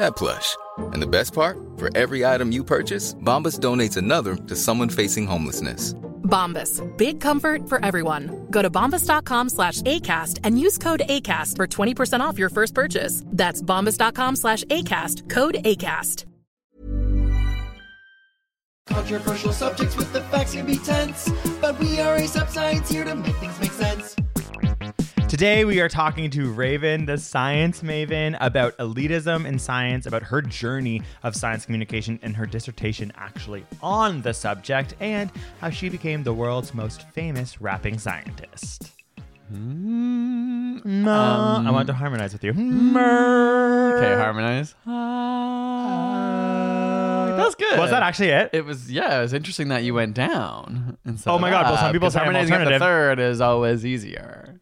that plush. And the best part? For every item you purchase, Bombas donates another to someone facing homelessness. Bombas, big comfort for everyone. Go to bombas.com/ACAST and use code ACAST for 20% off your first purchase. That's bombas.com/ACAST, code ACAST. Controversial subjects with the facts can be tense, but we are Asap Science, here to make things make sense. Today we are talking to Raven, the science maven, about elitism in science, about her journey of science communication and her dissertation actually on the subject, and how she became the world's most famous rapping scientist. I want to harmonize with you. Okay, harmonize. That's good. Was that actually it? It was, yeah. It was interesting that you went down. Oh my God. Well, some people say harmonizing at the third is always easier.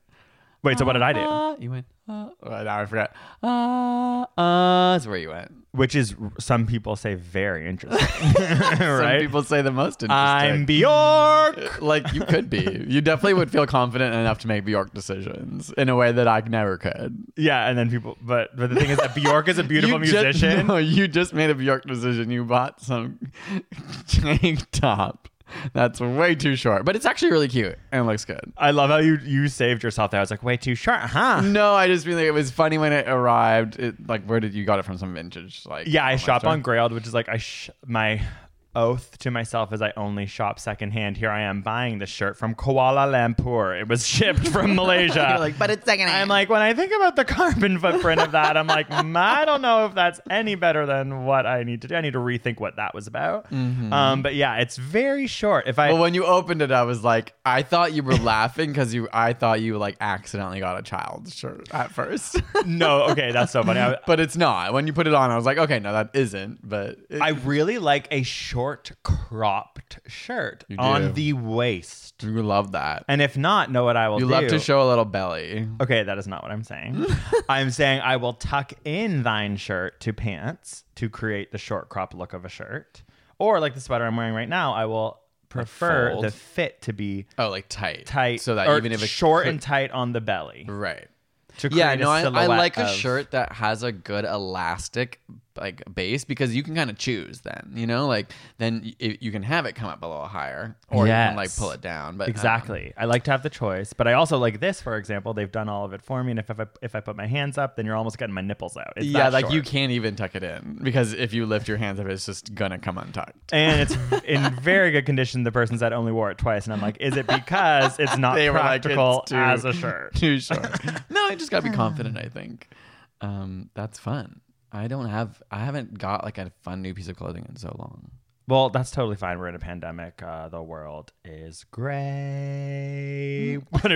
Wait, so what did I do? You went, now I forgot. That's where you went. Which is, some people say, very interesting. Right? Some people say the most interesting. I'm Bjork. Like, you could be. You definitely would feel confident enough to make Bjork decisions in a way that I never could. Yeah, and then people, but the thing is that Bjork is a beautiful musician. No, you just made a Bjork decision. You bought some tank top. That's way too short, but it's actually really cute and it looks good. I love how you saved yourself there. I was like, way too short, huh? No, I just mean, like, it was funny when it arrived. It, like, where did you got it from? Some vintage, like, yeah, I shop on Grailed, which is like my oath to myself is I only shop secondhand. Here I am buying this shirt from Kuala Lumpur. It was shipped from Malaysia. You're like, but it's secondhand. I'm like, when I think about the carbon footprint of that, I'm like, I don't know if that's any better than what I need to do. I need to rethink what that was about. Mm-hmm. But yeah, it's very short. Well, when you opened it, I was like, I thought you were laughing because I thought you like accidentally got a child's shirt at first. No, okay, that's so funny. But it's not. When you put it on, I was like, okay, no, that isn't. But I really like a short cropped shirt on the waist. You love that. And if not, know what I will do. You love to show a little belly. Okay, that is not what I'm saying. I'm saying I will tuck in thine shirt to pants to create the short crop look of a shirt. Or like the sweater I'm wearing right now, I will prefer the fit to be like tight, so that even if it's short and tight on the belly, right? Yeah, no, I like a shirt that has a good elastic like base, because you can kind of choose then, you know, like then you can have it come up a little higher, or you can like pull it down. But exactly, I like to have the choice. But I also like this, for example. They've done all of it for me, and if I put my hands up, then you're almost getting my nipples out. It's that like short. You can't even tuck it in, because if you lift your hands up, it's just gonna come untucked. And it's in very good condition. The person said only wore it twice, and I'm like, is it because it's not practical as a shirt? Too short. No, I just gotta be confident. I think that's fun. I haven't got like a fun new piece of clothing in so long. Well, that's totally fine. We're in a pandemic. The world is gray. What did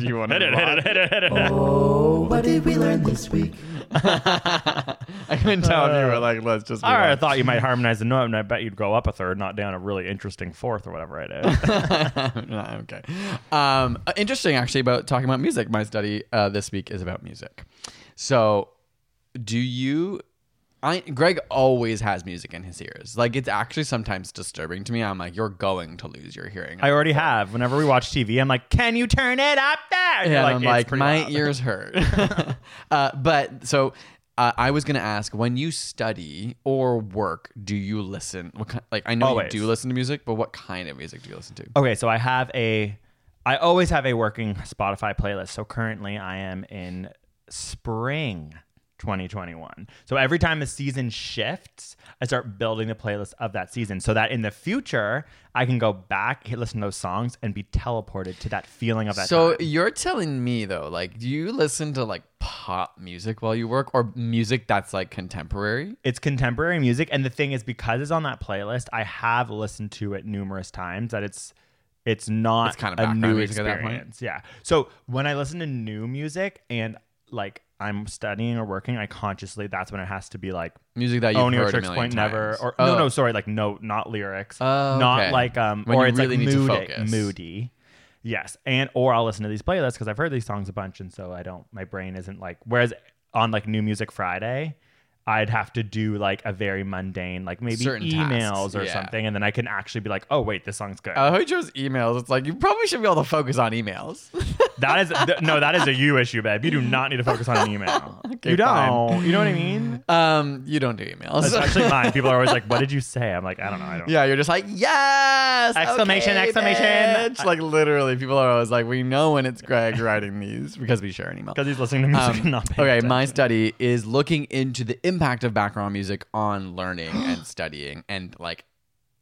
you want to hit it? Oh, what did we learn this week? I couldn't tell if you were like, let's just. I thought you might harmonize the note, and I bet you'd go up a third, not down a really interesting fourth or whatever it is. Okay. Interesting, actually, about talking about music. My study this week is about music. So. Greg always has music in his ears. Like, it's actually sometimes disturbing to me. I'm like, you're going to lose your hearing. I already have. Whenever we watch TV, I'm like, can you turn it up there? And I'm like, my ears hurt. But I was going to ask, when you study or work, do you listen? I know always. You do listen to music, but what kind of music do you listen to? Okay, so I always have a working Spotify playlist. So currently I am in spring 2021. So every time the season shifts, I start building the playlist of that season, so that in the future I can go back, listen to those songs, and be teleported to that feeling of that. So you're telling me though, like, do you listen to like pop music while you work, or music that's like contemporary? It's contemporary music, and the thing is, because it's on that playlist, I have listened to it numerous times. That it's not, it's kind of a new experience. Yeah. So when I listen to new music and like I'm studying or working, I consciously, that's when it has to be like music that you've heard a million times. Never, or not lyrics, not like or it's really like moody. Yes, and or I'll listen to these playlists because I've heard these songs a bunch, and so I don't. My brain isn't like. Whereas on like New Music Friday, I'd have to do like a very mundane, like maybe certain emails tasks, or something, and then I can actually be like, oh wait, this song's good. Who chose emails? It's like you probably should be able to focus on emails. That is a you issue, babe. You do not need to focus on an email. Okay, you don't. Fine. You know what I mean? You don't do emails, especially mine. People are always like, "What did you say?" I'm like, "I don't know." Yeah, you're just like, "Yes!" Exclamation! Okay, exclamation! Bitch. Like literally, people are always like, "We know when it's Greg writing these because we share an email." Because he's listening to music and not paying attention. My study is looking into the impact of background music on learning and studying, and like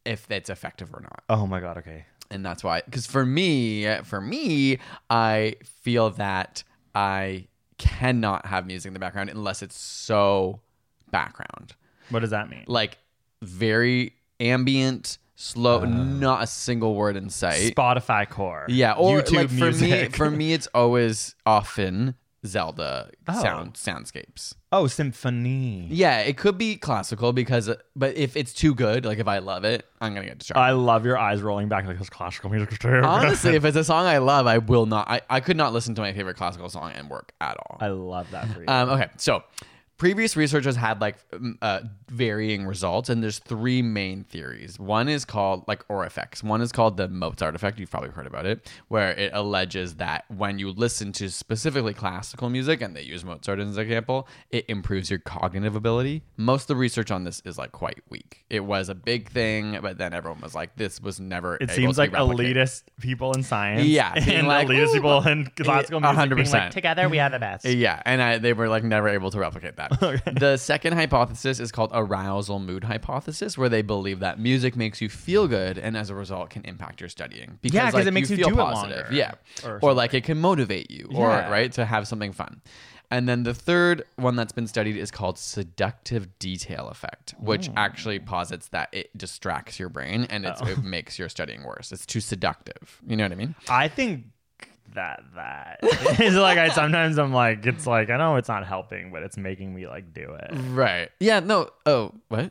if that's effective or not. Oh my god! Okay. And that's why, because for me, I feel that I cannot have music in the background unless it's so background. What does that mean? Like very ambient, slow, not a single word in sight. Spotify core. Yeah. Or YouTube like music. For me, it's always often Zelda soundscapes. Oh, symphony. Yeah, it could be classical but if it's too good, like if I love it, I'm going to get distracted. I love your eyes rolling back like this classical music. Honestly, if it's a song I love, I will not. I could not listen to my favorite classical song and work at all. I love that for you. Okay, so previous researchers had like varying results, and there's three main theories. One is called like or effects. One is called the Mozart effect. You've probably heard about it, where it alleges that when you listen to specifically classical music, and they use Mozart as an example, it improves your cognitive ability. Most of the research on this is like quite weak. It was a big thing, but then everyone was like, "This was never." It seems like elitist people in science, and like, elitist people in classical music, 100%. Being like, together we are the best. Yeah, and they were like never able to replicate that. Okay. The second hypothesis is called arousal mood hypothesis, where they believe that music makes you feel good and as a result can impact your studying. Because like, it makes you feel positive. Longer, yeah. Or like it can motivate you or right to have something fun. And then the third one that's been studied is called seductive detail effect, which actually posits that it distracts your brain and it makes your studying worse. It's too seductive. You know what I mean? I think that it's like I'm like it's like I know it's not helping, but it's making me like do it right. Yeah, no. Oh, what?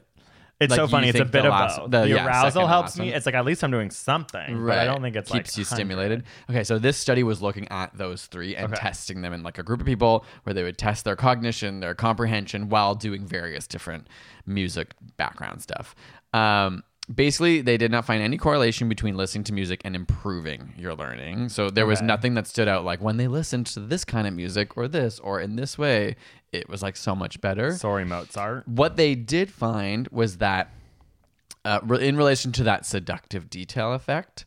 It's like, so funny. It's a bit about the arousal helps me. It's like at least I'm doing something, right? But I don't think it's keeps you stimulated. Okay, so this study was looking at those three and testing them in like a group of people where they would test their cognition, their comprehension while doing various different music background stuff. Basically, they did not find any correlation between listening to music and improving your learning. So there was nothing that stood out like when they listened to this kind of music or this or in this way, it was like so much better. Sorry, Mozart. What they did find was that in relation to that seductive detail effect,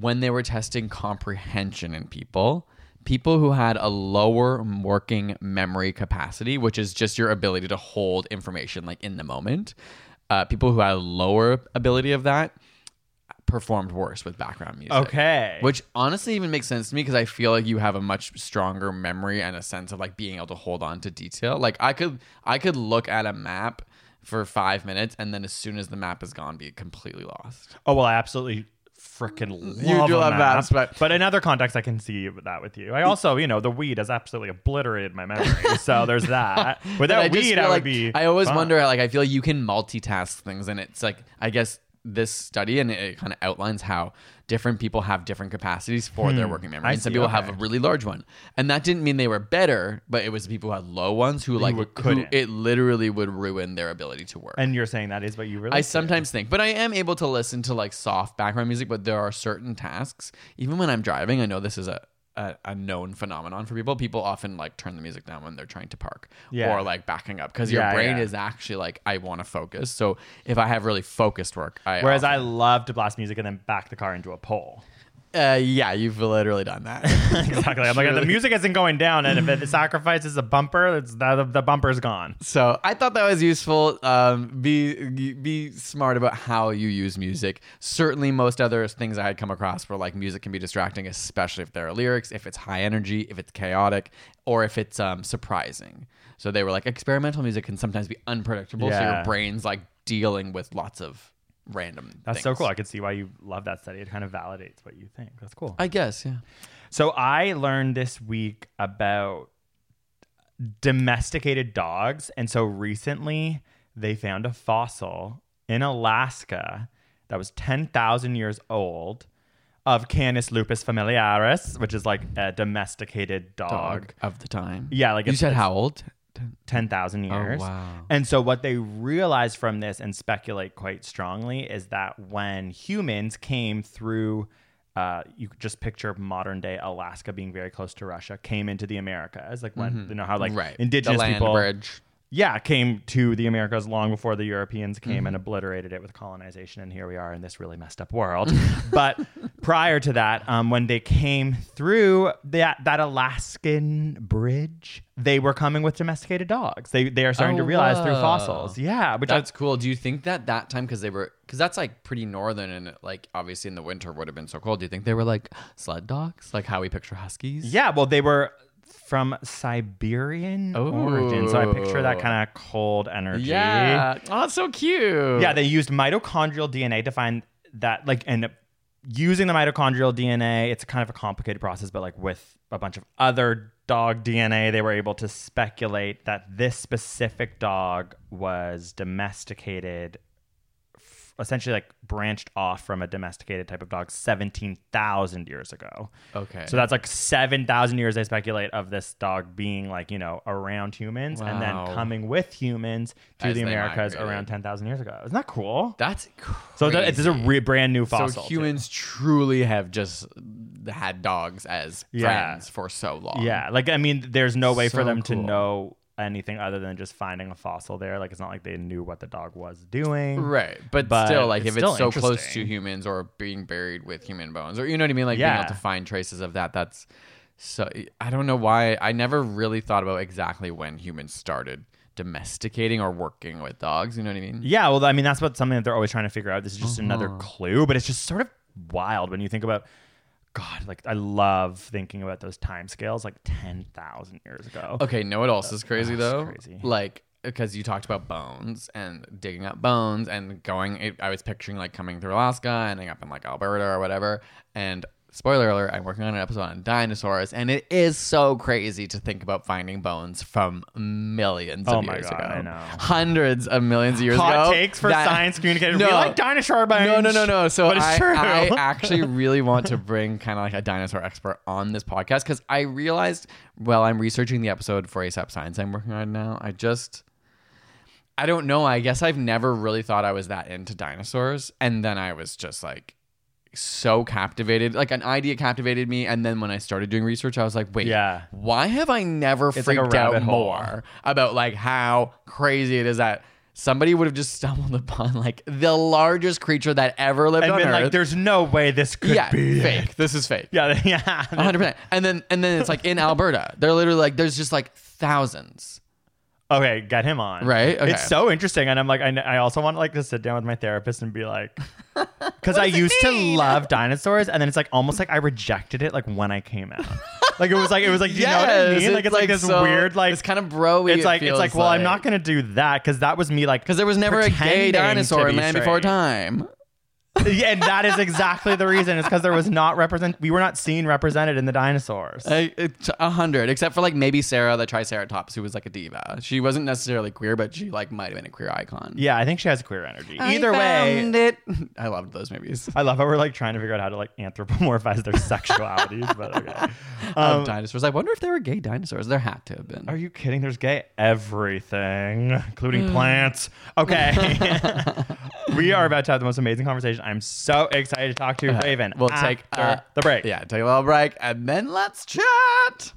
when they were testing comprehension in people who had a lower working memory capacity, which is just your ability to hold information like in the moment, people who had a lower ability of that performed worse with background music. Okay. Which honestly even makes sense to me because I feel like you have a much stronger memory and a sense of like being able to hold on to detail. Like I could look at a map for 5 minutes and then as soon as the map is gone, be completely lost. Oh, well, I absolutely freaking love that aspect. But in other contexts, I can see that with you. I also, the weed has absolutely obliterated my memory. So there's that. Without weed, I would be. I always wonder, like, I feel like you can multitask things, and it's like, I guess this study and it kind of outlines how different people have different capacities for their working memory. And some people have a really large one, and that didn't mean they were better, but it was people who had low ones who it literally would ruin their ability to work. And you're saying that is what you really? I sometimes think, but I am able to listen to like soft background music. But there are certain tasks, even when I'm driving. I know this is a known phenomenon for people. People often like turn the music down when they're trying to park or like backing up because your brain is actually like, I want to focus. So if I have really focused work, I love to blast music and then back the car into a pole. Yeah, you've literally done that. Exactly. I'm like, the music isn't going down, and if it sacrifices a bumper, the bumper's gone. So I thought that was useful. Be smart about how you use music. Certainly, most other things I had come across were like music can be distracting, especially if there are lyrics, if it's high energy, if it's chaotic, or if it's surprising. So they were like, experimental music can sometimes be unpredictable, so your brain's like dealing with lots of random that's things. So cool. I could see why you love that study. It kind of validates what you think. That's cool, I guess. Yeah, so I learned this week about domesticated dogs. And so recently they found a fossil in Alaska that was 10,000 years old of Canis lupus familiaris, which is like a domesticated dog of the time. Yeah. Like you said, how old? 10,000 years. Oh, wow. And so what they realize from this and speculate quite strongly is that when humans came through, you just picture modern day Alaska being very close to Russia, came into the Americas, like when you know how like indigenous people bridge. Yeah, came to the Americas long before the Europeans came and obliterated it with colonization. And here we are in this really messed up world. But prior to that, when they came through that Alaskan bridge, they were coming with domesticated dogs. They are starting to realize through fossils. Yeah. That's cool. Do you think that time, because that's like pretty northern and like obviously in the winter would have been so cold. Do you think they were like sled dogs? Like how we picture huskies? Yeah. Well, they were from Siberian origin. So I picture that kind of cold energy. Yeah. Oh, that's so cute. Yeah, they used mitochondrial DNA to find that, like, and using the mitochondrial DNA, it's kind of a complicated process, but like with a bunch of other dog DNA, they were able to speculate that this specific dog was domesticated, essentially like branched off from a domesticated type of dog 17,000 years ago. Okay. So that's like 7,000 years, I speculate, of this dog being like, you know, around humans and then coming with humans to the Americas around 10,000 years ago. Isn't that cool? That's crazy. So this is a brand new fossil. So humans truly have just had dogs as friends for so long. Yeah. Like, I mean, there's no way for them to know anything other than just finding a fossil there. Like, it's not like they knew what the dog was doing. Right. But still, like, if it's so close to humans or being buried with human bones or, you know what I mean? Like, being able to find traces of that's so... I don't know why. I never really thought about exactly when humans started domesticating or working with dogs. You know what I mean? Yeah. Well, I mean, that's what something that they're always trying to figure out. This is just another clue, but it's just sort of wild when you think about... God, like I love thinking about those timescales, like 10,000 years ago. Okay, know what else is crazy though? Crazy. Like, because you talked about bones and digging up bones and I was picturing like coming through Alaska, ending up in like Alberta or whatever. And spoiler alert, I'm working on an episode on dinosaurs, and it is so crazy to think about finding bones from millions of years ago. I know. Hundreds of millions of years ago. Hot takes for science communicators. No, we like dinosaur bones. No. So I actually really want to bring kind of like a dinosaur expert on this podcast, because I realized while I'm researching the episode for Asap Science I'm working on now, I don't know. I guess I've never really thought I was that into dinosaurs, and then I was just like, so captivated, like an idea captivated me, and then when I started doing research I was like, wait, why have I never freaked out more about like how crazy it is that somebody would have just stumbled upon like the largest creature that ever lived on Earth. Like, there's no way this could be fake. This is fake. Yeah. 100%. And then it's like in Alberta, they're literally like, there's just like thousands. Okay, get him on. Right? Okay. It's so interesting. And I'm like, I also want like to sit down with my therapist and be like, because I used to love dinosaurs, and then it's like almost like I rejected it like when I came out. Like it was like you know what I mean? Like it's like this so, weird like it's kind of bro-y. It's like well, I'm not gonna do that, because that was me like, because there was never a gay dinosaur in Land Before Time. Yeah, and that is exactly the reason. It's because there was not we were not seen represented in the dinosaurs. 100%, except for like maybe Sarah the Triceratops, who was like a diva. She wasn't necessarily queer, but she like might have been a queer icon. Yeah, I think she has queer energy. Either way, I loved those movies. I love how we're like trying to figure out how to like anthropomorphize their sexualities. But okay, dinosaurs. I wonder if there were gay dinosaurs. There had to have been. Are you kidding? There's gay everything, including plants. Okay, we are about to have the most amazing conversation. I'm so excited to talk to you, Raven. We'll take the break. Yeah, take a little break, and then let's chat.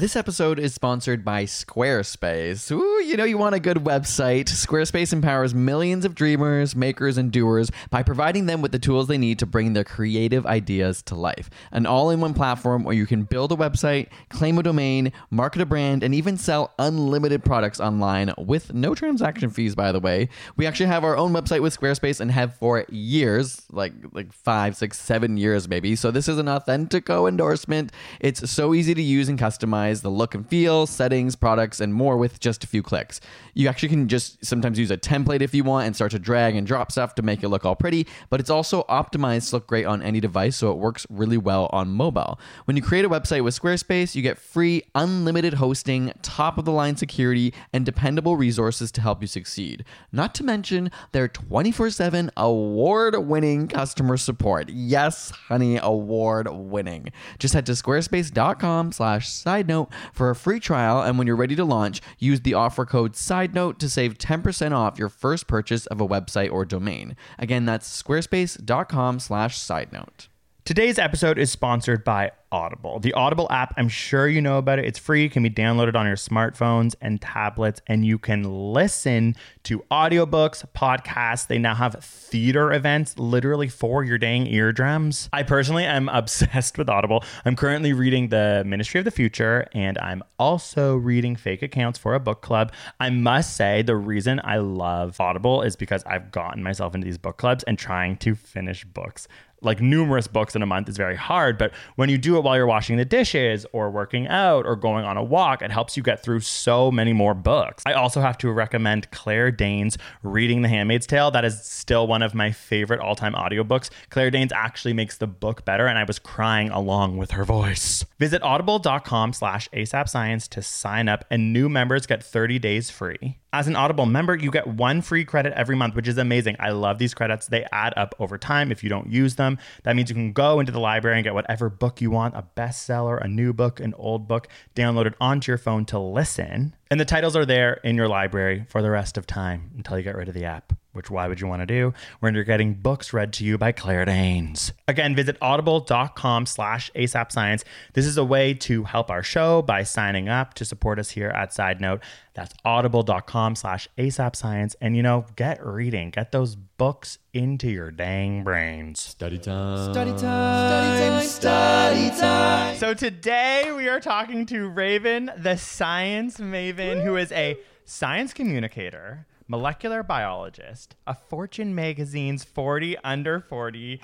This episode is sponsored by Squarespace. Ooh, you know you want a good website. Squarespace empowers millions of dreamers, makers, and doers by providing them with the tools they need to bring their creative ideas to life. An all-in-one platform where you can build a website, claim a domain, market a brand, and even sell unlimited products online with no transaction fees, by the way. We actually have our own website with Squarespace and have for years, like 5, 6, 7 years maybe. So this is an Authentico endorsement. It's so easy to use and customize. customize the look and feel, settings, products, and more with just a few clicks. You actually can just sometimes use a template if you want and start to drag and drop stuff to make it look all pretty, but it's also optimized to look great on any device, so it works really well on mobile. When you create a website with Squarespace, you get free, unlimited hosting, top-of-the-line security, and dependable resources to help you succeed. Not to mention their 24/7 award-winning customer support. Yes, honey, award-winning. Just head to squarespace.com/sidenote for a free trial, and when you're ready to launch, use the offer code SIDENOTE to save 10% off your first purchase of a website or domain. Again, that's squarespace.com/sidenote. Today's episode is sponsored by Audible. The Audible app, I'm sure you know about it. It's free, can be downloaded on your smartphones and tablets, and you can listen to audiobooks, podcasts. They now have theater events literally for your dang eardrums. I personally am obsessed with Audible. I'm currently reading The Ministry of the Future, and I'm also reading Fake Accounts for a Book Club. I must say the reason I love Audible is because I've gotten myself into these book clubs and trying to finish books. Like numerous books in a month is very hard, but when you do it while you're washing the dishes or working out or going on a walk, it helps you get through so many more books. I also have to recommend Claire Danes reading The Handmaid's Tale. That is still one of my favorite all-time audiobooks. Claire Danes actually makes the book better, and I was crying along with her voice. Visit audible.com/ASAP Science to sign up, and new members get 30 days free. As an Audible member, you get one free credit every month, which is amazing. I love these credits. They add up over time if you don't use them. That means you can go into the library and get whatever book you want, a bestseller, a new book, an old book, downloaded onto your phone to listen. And the titles are there in your library for the rest of time until you get rid of the app, which why would you want to do when you're getting books read to you by Claire Danes? Again, visit audible.com/ASAP Science. This is a way to help our show by signing up to support us here at Side Note. That's audible.com/ASAP Science. And, you know, get reading. Get those books into your dang brains. Study time. Study time. Study time. Study time. So today we are talking to Raven, the science maven, who is a science communicator, molecular biologist, a Fortune magazine's 40 under 40.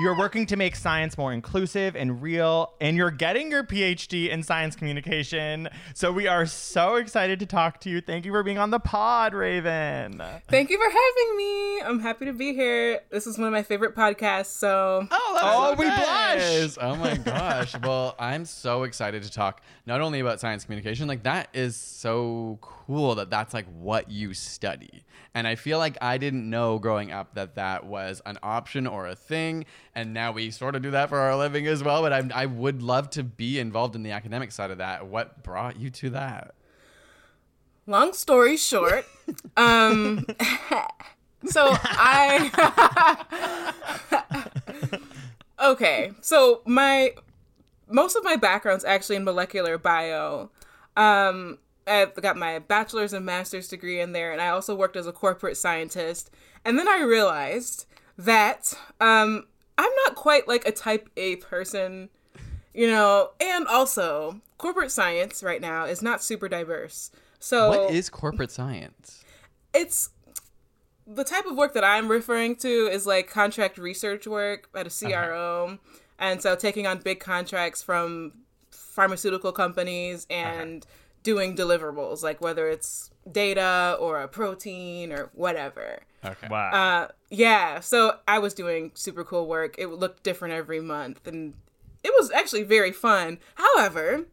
You're working to make science more inclusive and real, and you're getting your PhD in science communication. So we are so excited to talk to you. Thank you for being on the pod, Raven. Thank you for having me. I'm happy to be here. This is one of my favorite podcasts, so... Oh, we blush! Oh my gosh. Well, I'm so excited to talk not only about science communication, like that is so cool that that's like what you study. And I feel like I didn't know growing up that that was an option or a thing. And now we sort of do that for our living as well. But I would love to be involved in the academic side of that. What brought you to that? Long story short. Okay. So most of my background's actually in molecular bio. I've got my bachelor's and master's degree in there, and I also worked as a corporate scientist. And then I realized that I'm not quite like a type A person, you know, and also corporate science right now is not super diverse. So what is corporate science? It's the type of work that I'm referring to is like contract research work at a CRO. Uh-huh. And so taking on big contracts from pharmaceutical companies and uh-huh. doing deliverables, like whether it's data or a protein or whatever. Okay. Wow. Yeah. So I was doing super cool work. It looked different every month, and it was actually very fun. However,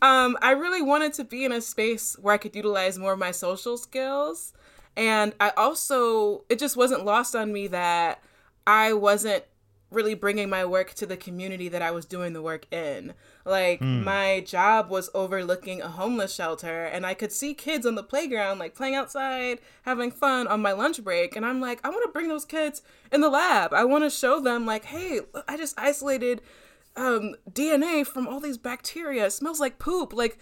I really wanted to be in a space where I could utilize more of my social skills. And I also, it just wasn't lost on me that I wasn't really bringing my work to the community that I was doing the work in. Like my job was overlooking a homeless shelter, and I could see kids on the playground, like playing outside, having fun on my lunch break. And I'm like, I want to bring those kids in the lab. I want to show them like, hey, I just isolated DNA from all these bacteria. It smells like poop. Like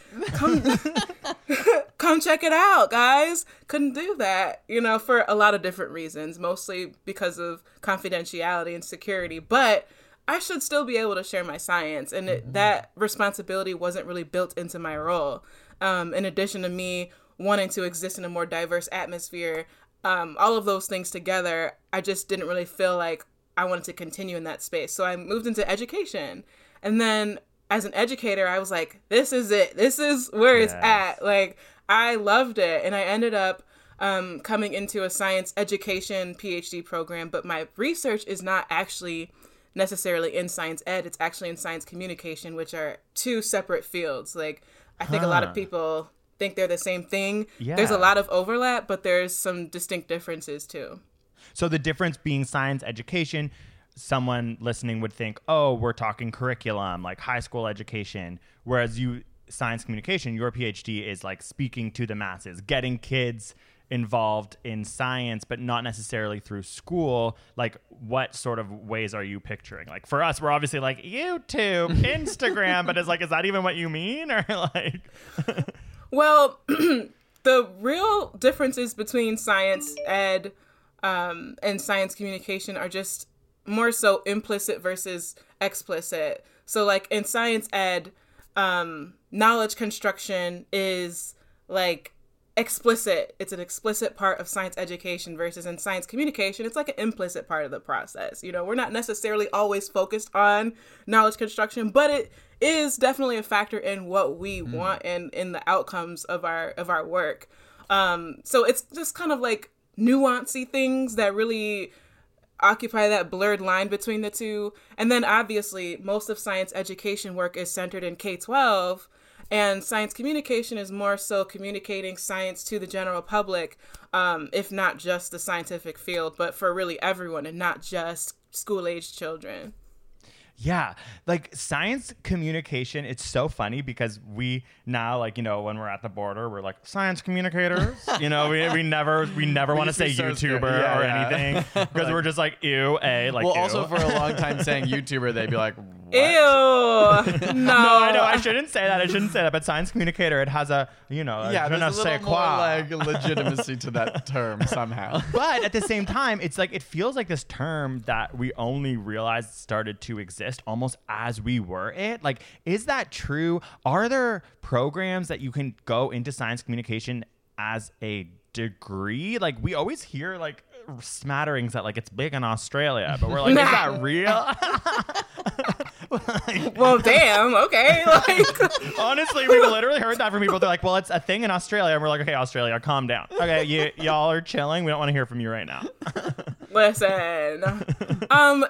come check it out, guys. Couldn't do that, you know, for a lot of different reasons, mostly because of confidentiality and security, but I should still be able to share my science. And that responsibility wasn't really built into my role. In addition to me wanting to exist in a more diverse atmosphere, all of those things together, I just didn't really feel like I wanted to continue in that space. So I moved into education. And then as an educator, I was like, this is it. This is where it's at. Like, I loved it. And I ended up coming into a science education PhD program, but my research is not actually necessarily in science ed. It's actually in science communication, which are two separate fields. Like, I think a lot of people think they're the same thing. Yeah. There's a lot of overlap, but there's some distinct differences too. So the difference being science education, someone listening would think, oh, we're talking curriculum, like high school education. Whereas you, science communication, your PhD is like speaking to the masses, getting kids involved in science, but not necessarily through school. Like, what sort of ways are you picturing? Like, for us, we're obviously like YouTube, Instagram, but it's like, is that even what you mean? Or like... Well, the real differences between science ed and science communication are just more so implicit versus explicit. So like in science ed, knowledge construction is like explicit. It's an explicit part of science education, versus in science communication, it's like an implicit part of the process. You know, we're not necessarily always focused on knowledge construction, but it is definitely a factor in what we want and in the outcomes of our work. So it's just kind of like nuancy things that really occupy that blurred line between the two. And then obviously most of science education work is centered in K-12, and science communication is more so communicating science to the general public, if not just the scientific field, but for really everyone and not just school-aged children. Yeah. Like science communication, it's so funny because we now, like, you know, when we're at the border, we're like science communicators, you know, we never want to say YouTuber or anything because like, we're just like, ew, a like, well, ew. Also for a long time saying YouTuber, they'd be like, what? Ew. No, I know. I shouldn't say that. But science communicator, it has a, you know, yeah, there's a little say more like legitimacy to that term somehow. But at the same time, it's like, it feels like this term that we only realized started to exist almost as we were it. Like, is that true? Are there programs that you can go into science communication as a degree? Like, we always hear like smatterings that like it's big in Australia, but we're like, is that real? Like, well, damn, okay. Like, honestly, we've literally heard that from people. They're like, well, it's a thing in Australia, and we're like, okay, Australia, calm down. Okay, y'all are chilling. We don't want to hear from you right now. Listen,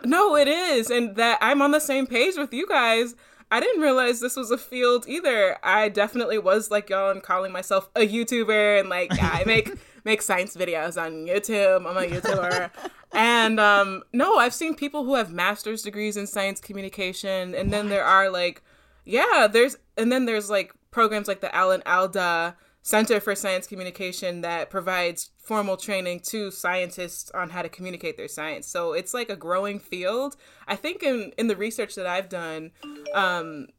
no, it is. And that I'm on the same page with you guys. I didn't realize this was a field either. I definitely was like y'all and calling myself a YouTuber and like, yeah, I make science videos on YouTube. I'm a YouTuber. And no, I've seen people who have master's degrees in science communication. And then there are like, yeah, there's like programs like the Alan Alda Center for Science Communication that provides formal training to scientists on how to communicate their science. So it's like a growing field. I think in the research that I've done,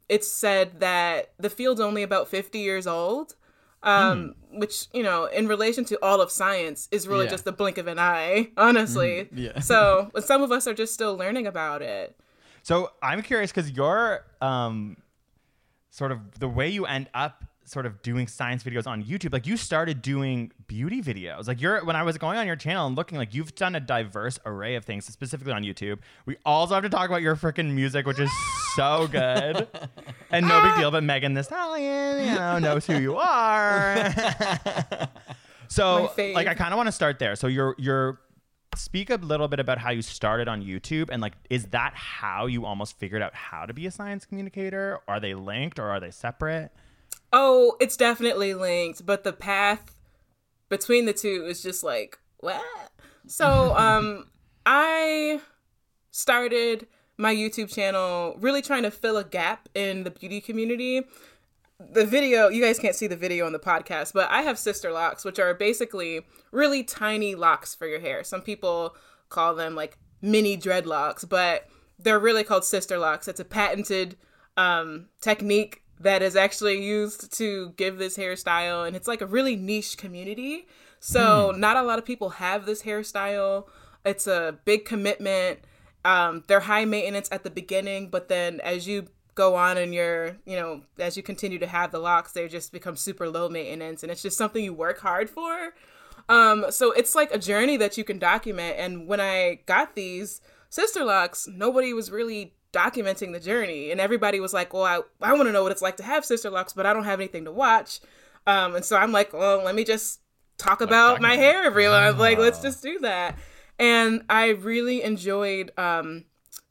it's said that the field's only about 50 years old, which, you know, in relation to all of science is really just the blink of an eye, honestly. So some of us are just still learning about it. So I'm curious because you're sort of the way you end up sort of doing science videos on YouTube, like you started doing beauty videos. Like when I was going on your channel and looking, like you've done a diverse array of things, specifically on YouTube. We also have to talk about your freaking music, which is so good. And no big deal, but Megan Thee Stallion, you know, knows who you are. So like, I kind of want to start there. So you're speak a little bit about how you started on YouTube and like, is that how you almost figured out how to be a science communicator? Are they linked or are they separate? Oh, it's definitely linked, but the path between the two is just like, what? So I started my YouTube channel really trying to fill a gap in the beauty community. The video, you guys can't see the video on the podcast, but I have sister locks, which are basically really tiny locks for your hair. Some people call them like mini dreadlocks, but they're really called sister locks. It's a patented technique that is actually used to give this hairstyle. And it's like a really niche community. So not a lot of people have this hairstyle. It's a big commitment. They're high maintenance at the beginning, but then as you go on and as you continue to have the locks, they just become super low maintenance. And it's just something you work hard for. So it's like a journey that you can document. And when I got these sister locks, nobody was really documenting the journey. And everybody was like, well, I want to know what it's like to have sister locks, but I don't have anything to watch. And so I'm like, well, let me just talk about my hair everyone. Like, let's just do that. And I really enjoyed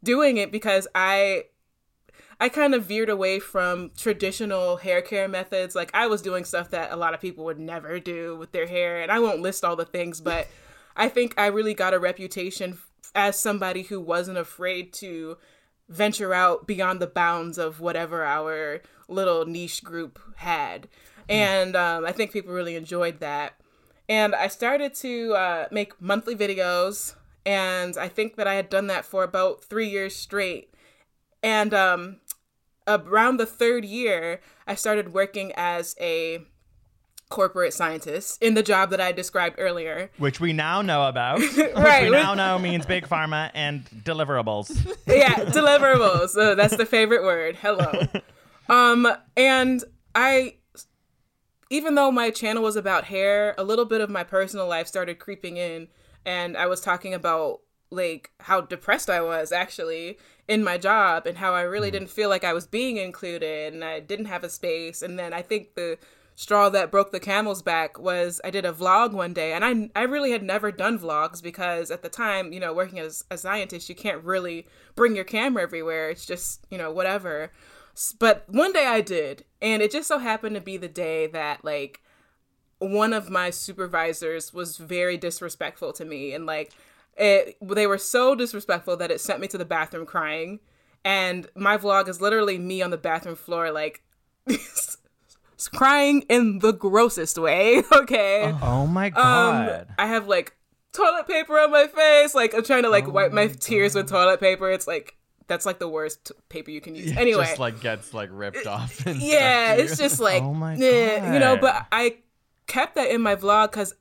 doing it because I kind of veered away from traditional hair care methods. Like, I was doing stuff that a lot of people would never do with their hair. And I won't list all the things, but I think I really got a reputation as somebody who wasn't afraid to venture out beyond the bounds of whatever our little niche group had. And I think people really enjoyed that. And I started to make monthly videos. And I think that I had done that for about 3 years straight. And around the third year, I started working as a corporate scientist in the job that I described earlier, which we now know about. Right, which we now know means big pharma and deliverables. Yeah, deliverables. Oh, that's the favorite word. Hello. And I, even though my channel was about hair, a little bit of my personal life started creeping in, and I was talking about like how depressed I was actually in my job and how I really didn't feel like I was being included and I didn't have a space. And then I think the straw that broke the camel's back was I did a vlog one day, and I really had never done vlogs because at the time, you know, working as a scientist, you can't really bring your camera everywhere. It's just, you know, whatever. But one day I did, and it just so happened to be the day that like one of my supervisors was very disrespectful to me, and like they were so disrespectful that it sent me to the bathroom crying. And my vlog is literally me on the bathroom floor, like crying in the grossest way. Okay. Oh my god. I have like toilet paper on my face. Like I'm trying to like wipe my tears with toilet paper. It's like that's like the worst paper you can use. It anyway, just like gets like ripped off. And yeah, it's just like oh my god. You know. But I kept that in my vlog because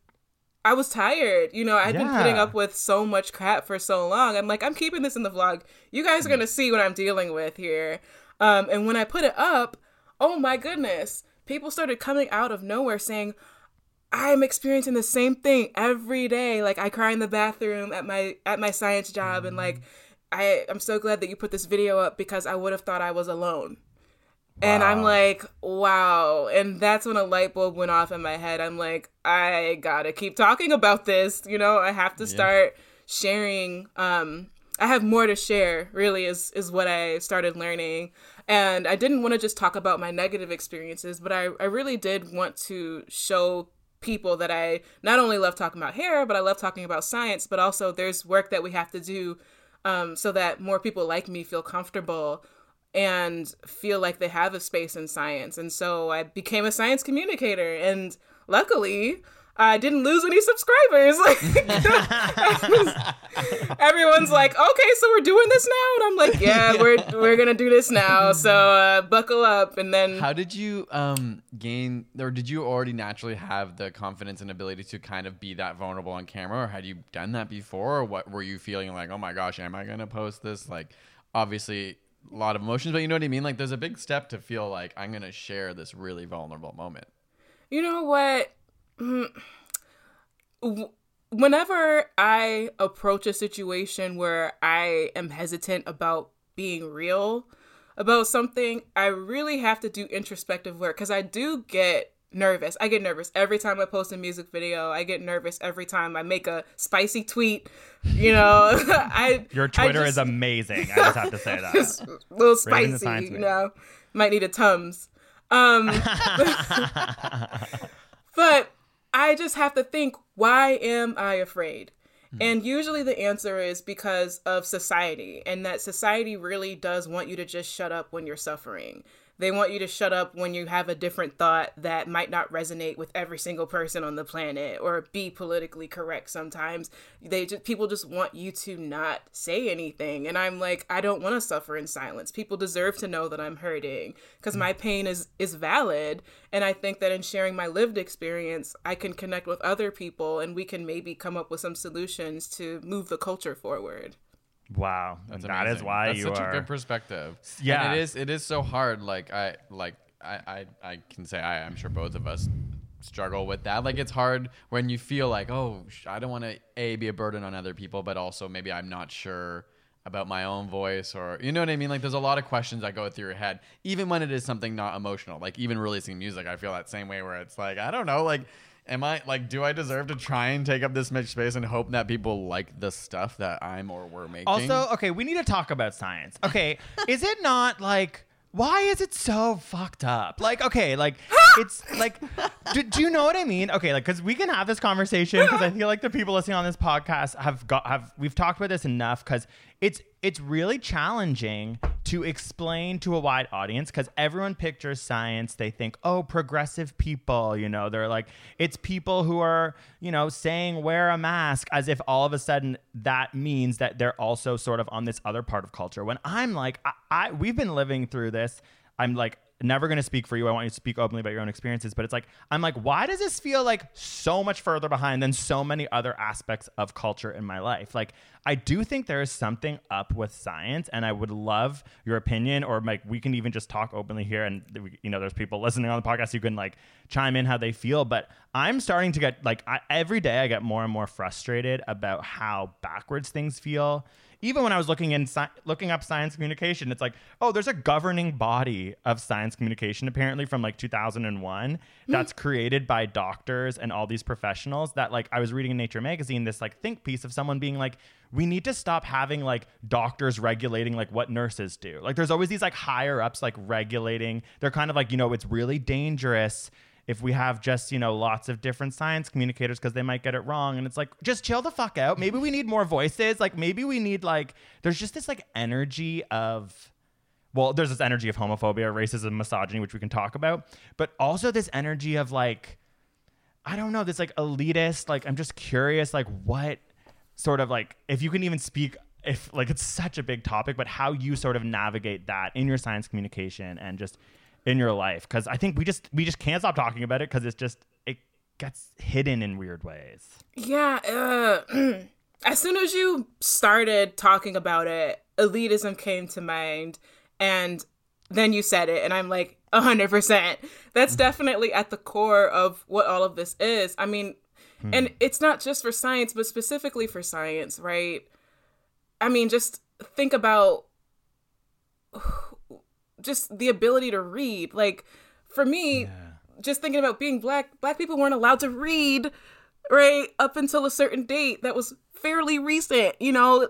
I was tired. You know, I've been putting up with so much crap for so long. I'm like, I'm keeping this in the vlog. You guys are gonna see what I'm dealing with here. And when I put it up, oh my goodness. People started coming out of nowhere saying, I'm experiencing the same thing every day. Like I cry in the bathroom at my science job. And like, I'm so glad that you put this video up because I would have thought I was alone. Wow. And I'm like, wow. And that's when a light bulb went off in my head. I'm like, I gotta keep talking about this. You know, I have to start sharing. I have more to share really is what I started learning. And I didn't want to just talk about my negative experiences, but I really did want to show people that I not only love talking about hair, but I love talking about science, but also there's work that we have to do so that more people like me feel comfortable and feel like they have a space in science. And so I became a science communicator, and luckily I didn't lose any subscribers. Everyone's like, okay, so we're doing this now? And I'm like, yeah, we're going to do this now. So buckle up. And then how did you gain, or did you already naturally have the confidence and ability to kind of be that vulnerable on camera? Or had you done that before? Or what were you feeling like, oh my gosh, am I going to post this? Like, obviously a lot of emotions, but you know what I mean? Like there's a big step to feel like I'm going to share this really vulnerable moment. You know what? Whenever I approach a situation where I am hesitant about being real about something, I really have to do introspective work because I do get nervous. I get nervous every time I post a music video. I get nervous every time I make a spicy tweet. You know, your Twitter is amazing. I just have to say that. It's a little spicy, you know, might need a Tums. But I just have to think, why am I afraid? And usually the answer is because of society, and that society really does want you to just shut up when you're suffering. They want you to shut up when you have a different thought that might not resonate with every single person on the planet or be politically correct sometimes. People just want you to not say anything. And I'm like, I don't want to suffer in silence. People deserve to know that I'm hurting because my pain is valid. And I think that in sharing my lived experience, I can connect with other people and we can maybe come up with some solutions to move the culture forward. Wow, that's that amazing. Is why that's you such are. A good perspective. Yeah, and it is so hard. Like I can say I'm sure both of us struggle with that. Like it's hard when you feel like, oh, I don't want to be a burden on other people, but also maybe I'm not sure about my own voice, or, you know what I mean? Like, there's a lot of questions that go through your head, even when it is something not emotional. Like, even releasing music, I feel that same way, where it's like, I don't know, like, am I, like, do I deserve to try and take up this much space and hope that people like the stuff that I'm or we're making? Also, okay, we need to talk about science. Okay, is it not, like, why is it so fucked up? Like, okay, like, it's, like, do you know what I mean? Okay, like, because we can have this conversation, because I feel like the people listening on this podcast we've talked about this enough, because it's really challenging to explain to a wide audience, because everyone pictures science. They think, oh, progressive people, you know, they're like, it's people who are, you know, saying wear a mask, as if all of a sudden that means that they're also sort of on this other part of culture. When I'm like, we've been living through this. I'm like, never going to speak for you. I want you to speak openly about your own experiences. But it's like, I'm like, why does this feel like so much further behind than so many other aspects of culture in my life? Like, I do think there is something up with science, and I would love your opinion, or like, we can even just talk openly here. And, you know, there's people listening on the podcast who can like chime in how they feel. But I'm starting to get like, every day I get more and more frustrated about how backwards things feel. Even when I was looking up science communication, it's like, oh, there's a governing body of science communication, apparently from like 2001, that's created by doctors and all these professionals that, like, I was reading in Nature magazine, this like think piece of someone being like, we need to stop having like doctors regulating like what nurses do. Like, there's always these like higher ups like regulating. They're kind of like, you know, it's really dangerous if we have just, you know, lots of different science communicators, because they might get it wrong. And it's like, just chill the fuck out. Maybe we need more voices. Like, maybe we need, like, there's just this like energy of, well, there's this energy of homophobia, racism, misogyny, which we can talk about, but also this energy of like, I don't know, this like elitist, like, I'm just curious, like, what sort of like, if you can even speak, if like, it's such a big topic, but how you sort of navigate that in your science communication and just in your life, because I think we just can't stop talking about it, because it's just, it gets hidden in weird ways. Yeah. As soon as you started talking about it, elitism came to mind, and then you said it, and I'm like, 100%. That's definitely at the core of what all of this is. I mean, and it's not just for science, but specifically for science, right? I mean, just think about just the ability to read. Like, for me, just thinking about being black people weren't allowed to read, right? Up until a certain date that was fairly recent, you know,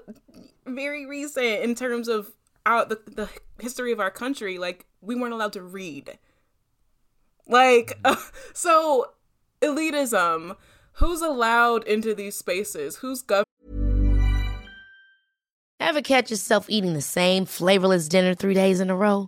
very recent in terms of the history of our country. Like, we weren't allowed to read. Like, so elitism, who's allowed into these spaces? Who's governed? Ever catch yourself eating the same flavorless dinner 3 days in a row?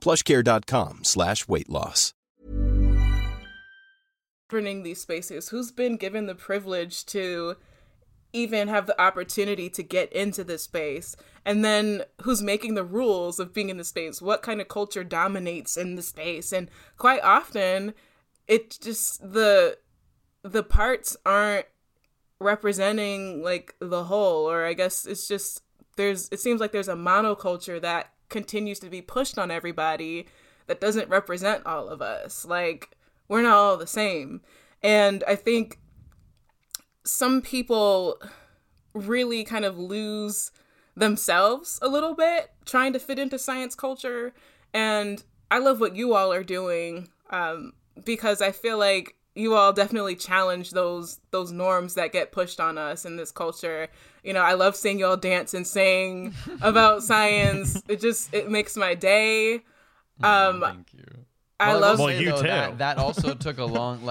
PlushCare.com/weight loss. Governing these spaces, who's been given the privilege to even have the opportunity to get into this space? And then who's making the rules of being in the space? What kind of culture dominates in the space? And quite often, it's just the parts aren't representing like the whole, or I guess it's just it seems like there's a monoculture that continues to be pushed on everybody that doesn't represent all of us. Like, we're not all the same. And I think some people really kind of lose themselves a little bit trying to fit into science culture. And I love what you all are doing, because I feel like you all definitely challenge those norms that get pushed on us in this culture. You know, I love seeing y'all dance and sing about science. It makes my day. No, thank you. I love you too. That also took a long,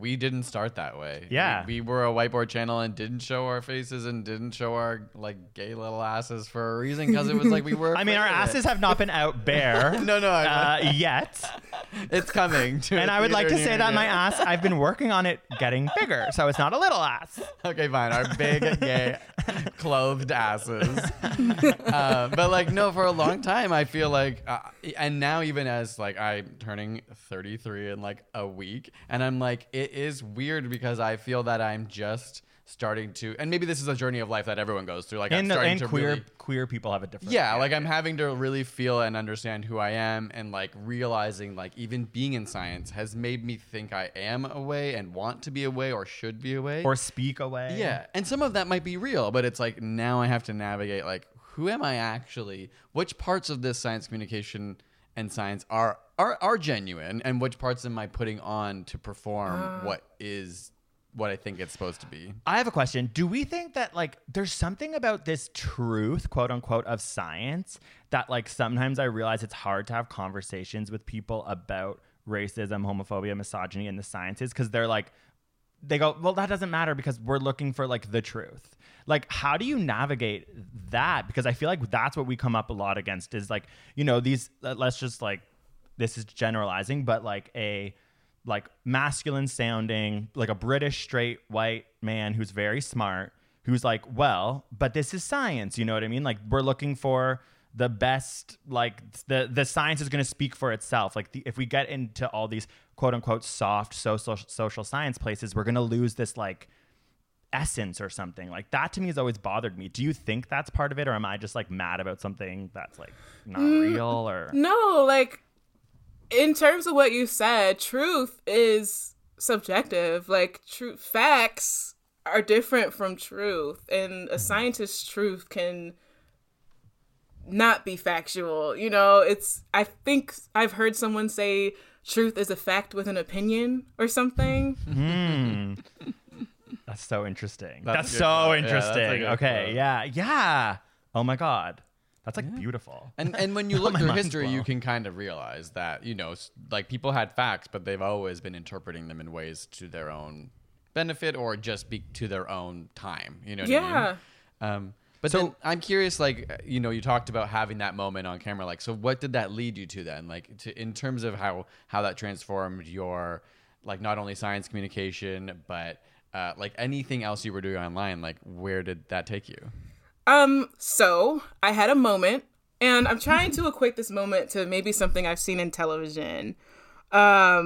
we didn't start that way. Yeah. We were a whiteboard channel and didn't show our faces and didn't show our gay little asses for a reason, because it was we were. I mean, our asses have not been out bare. No, yet. It's coming. And I would like to say that my ass, I've been working on it getting bigger. So it's not a little ass. Okay, fine. Our big, gay, clothed asses. But for a long time, I feel and now even as I'm turning 33 in a week, and I'm it is weird because I feel that I'm just starting to, and maybe this is a journey of life that everyone goes through, queer people have a different I'm having to really feel and understand who I am, and realizing even being in science has made me think I am away and want to be away or should be away or speak away, and some of that might be real, but it's now I have to navigate who am I actually, which parts of this science communication and science are genuine, and which parts am I putting on to perform what I think it's supposed to be. I have a question. Do we think that there's something about this truth, quote unquote, of science that sometimes I realize it's hard to have conversations with people about racism, homophobia, misogyny in the sciences, because they're they go, well, that doesn't matter because we're looking for the truth. How do you navigate that? Because I feel that's what we come up a lot against is these, let's just this is generalizing, but a masculine sounding, a British straight white man who's very smart, who's well, but this is science. You know what I mean? We're looking for the best, the science is going to speak for itself. If we get into all these quote unquote soft social science places, we're going to lose this essence or something. That to me has always bothered me. Do you think that's part of it, or am I just mad about something that's not real? Or no, in terms of what you said, truth is subjective. Facts are different from truth, and a scientist's truth can not be factual. I think I've heard someone say truth is a fact with an opinion or something. That's so interesting. That's so interesting. Yeah, okay. Yeah. Yeah. Oh my God. That's beautiful. And when you look through history, you can kind of realize that, people had facts, but they've always been interpreting them in ways to their own benefit or just speak to their own time. You know what I mean? But so, then I'm curious, you talked about having that moment on camera. So what did that lead you to then? In terms of how that transformed your, not only science communication, but anything else you were doing online, where did that take you? So I had a moment, and I'm trying to equate this moment to maybe something I've seen in television. Gosh,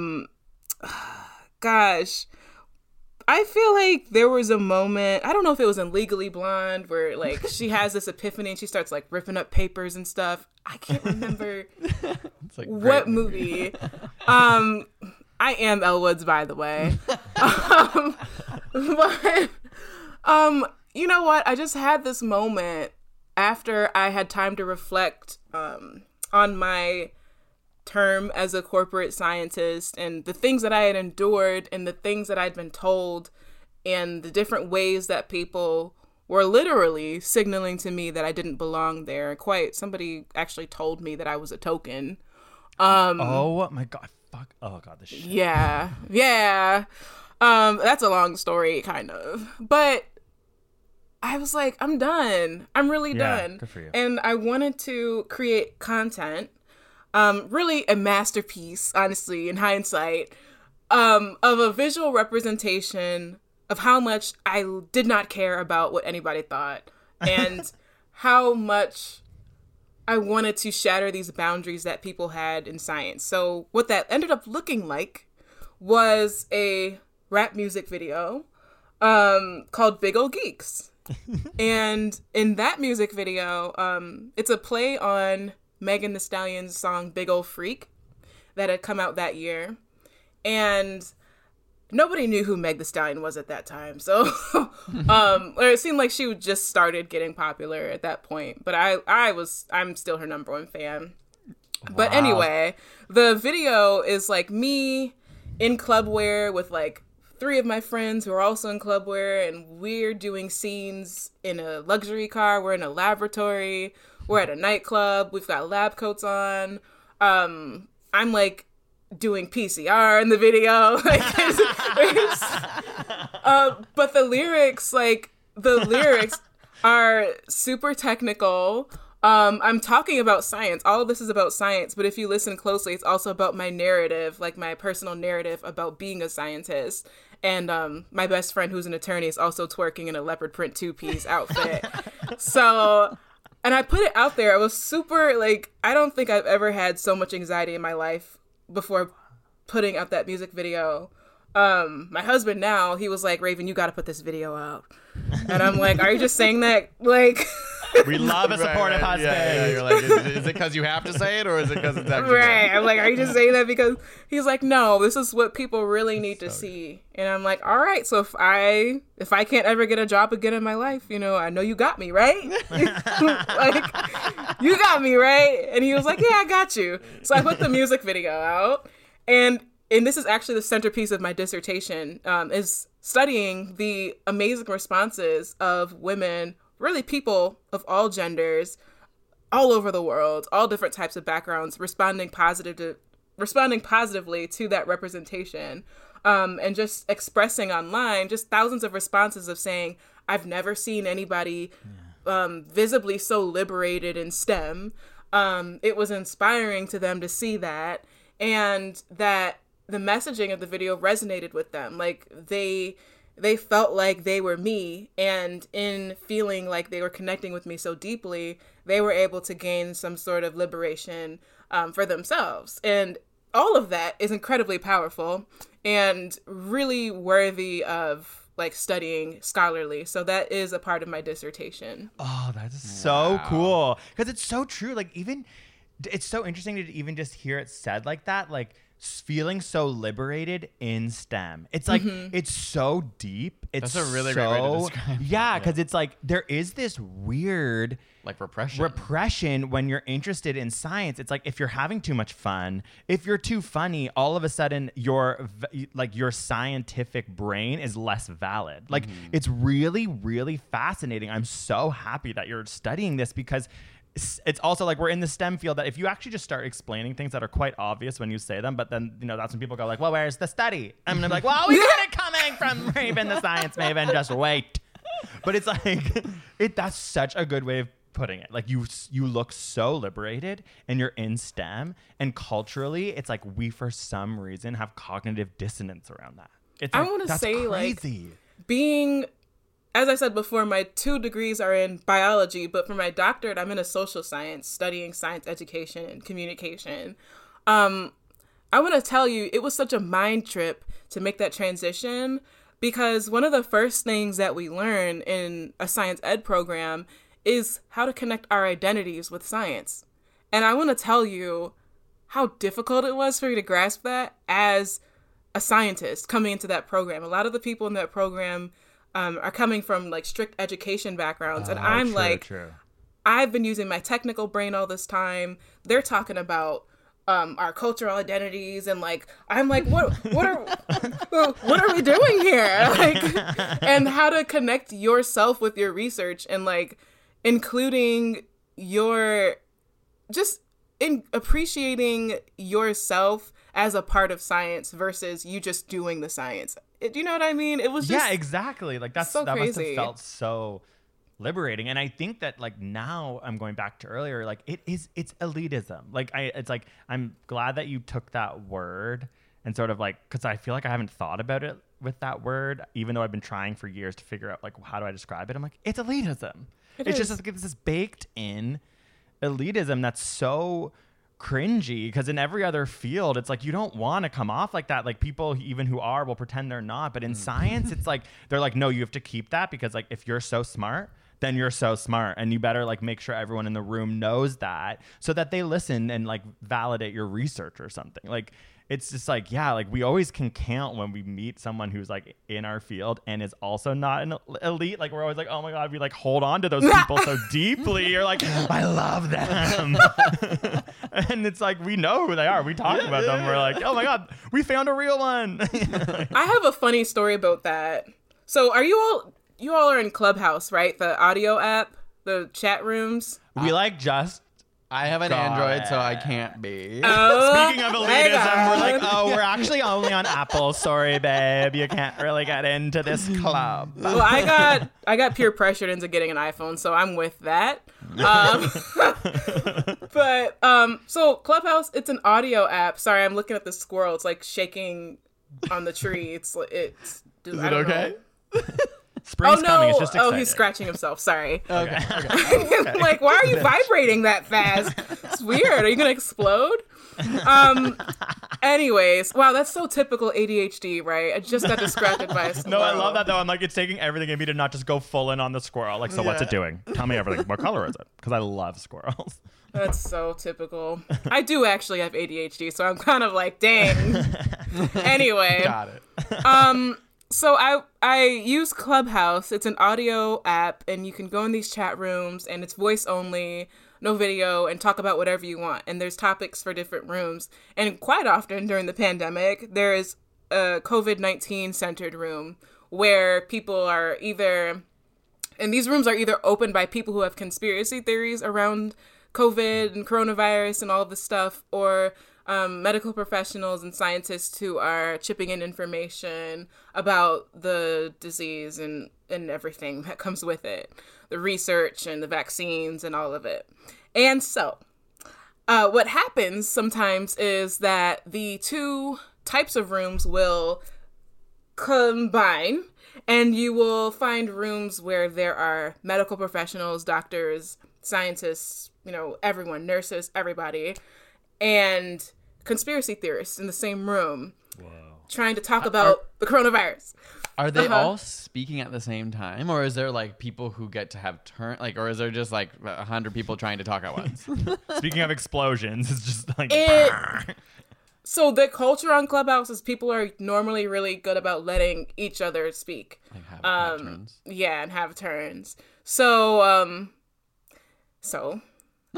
I feel like there was a moment, I don't know if it was in Legally Blonde, where she has this epiphany and she starts ripping up papers and stuff. I can't remember what movie. I am Elwood's, by the way. But you know what? I just had this moment after I had time to reflect on my term as a corporate scientist and the things that I had endured and the things that I'd been told and the different ways that people were literally signaling to me that I didn't belong there. Somebody actually told me that I was a token. Oh my God. Fuck. Oh God, this shit. Yeah. Yeah. That's a long story kind of, but I was I'm done. I'm really done. Good for you. And I wanted to create content, really a masterpiece, honestly, in hindsight, of a visual representation of how much I did not care about what anybody thought and how much I wanted to shatter these boundaries that people had in science. So what that ended up looking like was a rap music video called Big Ol' Geeks. And in that music video, it's a play on Megan Thee Stallion's song Big Ol' Freak that had come out that year. And nobody knew who Meg Thee Stallion was at that time. So or it seemed like she just started getting popular at that point. But I'm still her number one fan. Wow. But anyway, the video is me in clubwear with three of my friends who are also in clubwear, and we're doing scenes in a luxury car. We're in a laboratory. We're at a nightclub. We've got lab coats on. I'm doing PCR in the video. But the lyrics, are super technical. I'm talking about science. All of this is about science, but if you listen closely, it's also about my narrative, like my personal narrative about being a scientist. And my best friend, who's an attorney, is also twerking in a leopard print two-piece outfit. So, and I put it out there. I was super, I don't think I've ever had so much anxiety in my life before putting out that music video. My husband now, he was like, Raven, you got to put this video out. And I'm like, are you just saying that? We love a supportive husband. Yeah, you're like, is it because you have to say it, or is it because it's actually right? I'm like, are you just saying that because he's like, no, this is what people really need to see. And I'm like, all right, so if I can't ever get a job again in my life, I know you got me, right? You got me, right? And he was like, yeah, I got you. So I put the music video out, and this is actually the centerpiece of my dissertation, is studying the amazing responses of women, really people of all genders, all over the world, all different types of backgrounds, responding positively to that representation, and just expressing online just thousands of responses of saying, I've never seen anybody visibly so liberated in STEM. It was inspiring to them to see that, and that the messaging of the video resonated with them. They felt like they were me, and in feeling like they were connecting with me so deeply, they were able to gain some sort of liberation for themselves. And all of that is incredibly powerful and really worthy of studying scholarly. So that is a part of my dissertation. Oh, that's so cool. Because it's so true. It's so interesting to even just hear it said like that. Feeling so liberated in STEM. It's it's so deep. It's That's a really so, great way to describe it. Yeah, because it's there is this weird repression when you're interested in science. It's if you're having too much fun, if you're too funny, all of a sudden your scientific brain is less valid. It's really, really fascinating. I'm so happy that you're studying this, because it's also we're in the STEM field that if you actually just start explaining things that are quite obvious when you say them, but then, that's when people go well, where's the study? And I'm like, well, we got it coming from Raven, the science maven, just wait. But it's that's such a good way of putting it. You look so liberated, and you're in STEM, and culturally it's we for some reason have cognitive dissonance around that. It's I want to say crazy. Being, as I said before, my 2 degrees are in biology, but for my doctorate, I'm in a social science, studying science education and communication. I want to tell you, it was such a mind trip to make that transition, because one of the first things that we learn in a science ed program is how to connect our identities with science. And I want to tell you how difficult it was for me to grasp that as a scientist coming into that program. A lot of the people in that program are coming from strict education backgrounds. And I'm true. I've been using my technical brain all this time. They're talking about our cultural identities, and I'm what are we doing here? And how to connect yourself with your research, and including your in appreciating yourself as a part of science versus you just doing the science. Do you know what I mean? It was just exactly. That's so that crazy. Must have felt so liberating. And I think that now I'm going back to earlier, it's elitism. I'm glad that you took that word and sort of because I feel I haven't thought about it with that word, even though I've been trying for years to figure out how do I describe it. I'm it's elitism. It's just this baked in elitism that's so cringy, because in every other field it's you don't want to come off like that, people even who are will pretend they're not, but in science it's they're no, you have to keep that, because if you're so smart, then you're so smart, and you better make sure everyone in the room knows that, so that they listen and validate your research or something. It's just we always can count when we meet someone who's in our field and is also not an elite. We're always oh my God, we hold on to those people so deeply. You're I love them. And it's we know who they are. We talk about them. We're oh my God, we found a real one. I have a funny story about that. So are you all are in Clubhouse, right? The audio app, the chat rooms. We just I have an Android, so I can't be. Oh, speaking of elitism, we're like, oh, we're actually only on Apple. Sorry, babe. You can't really get into this club. Well, I got peer pressured into getting an iPhone, so I'm with that. But so Clubhouse, it's an audio app. Sorry, I'm looking at this squirrel. It's like shaking on the tree. It's is it okay? Spring's coming. It's just exciting. Oh, he's scratching himself. Sorry. Okay. Like, why are you vibrating that fast? It's weird. Are you going to explode? Anyways, wow, that's so typical ADHD, right? I just got distracted by a squirrel. No, I love that, though. I'm like, it's taking everything in me to not just go full in on the squirrel. Like, so what's it doing? Tell me everything. What color is it? Because I love squirrels. That's so typical. I do actually have ADHD, so I'm kind of like, dang. Anyway. Got it. So I use Clubhouse. It's an audio app, and you can go in these chat rooms, and it's voice only, no video, and talk about whatever you want. And there's topics for different rooms. And quite often during the pandemic, there is a COVID-19 centered room where people are either, and these rooms are either opened by people who have conspiracy theories around COVID and coronavirus and all of this stuff, or medical professionals and scientists who are chipping in information about the disease and everything that comes with it, the research and the vaccines and all of it. And so what happens sometimes is that the two types of rooms will combine, and you will find rooms where there are medical professionals, doctors, scientists, you know, everyone, nurses, everybody, and conspiracy theorists in the same room. Wow. Trying to talk about the coronavirus. Are they all speaking at the same time? Or is there like people who get to have or is there just like 100 people trying to talk at once? Speaking of explosions, it's just like... So the culture on Clubhouse is people are normally really good about letting each other speak. Like have turns. Yeah, and have turns. So...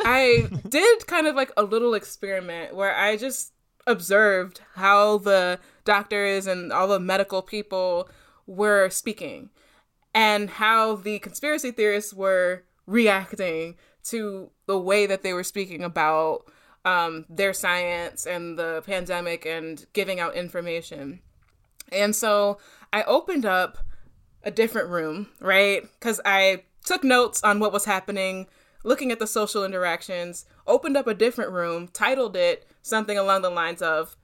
I did kind of like a little experiment where I just observed how the doctors and all the medical people were speaking and how the conspiracy theorists were reacting to the way that they were speaking about their science and the pandemic and giving out information. And so I opened up a different room, right? Because I took notes on what was happening, looking at the social interactions, opened up a different room, titled it something along the lines of,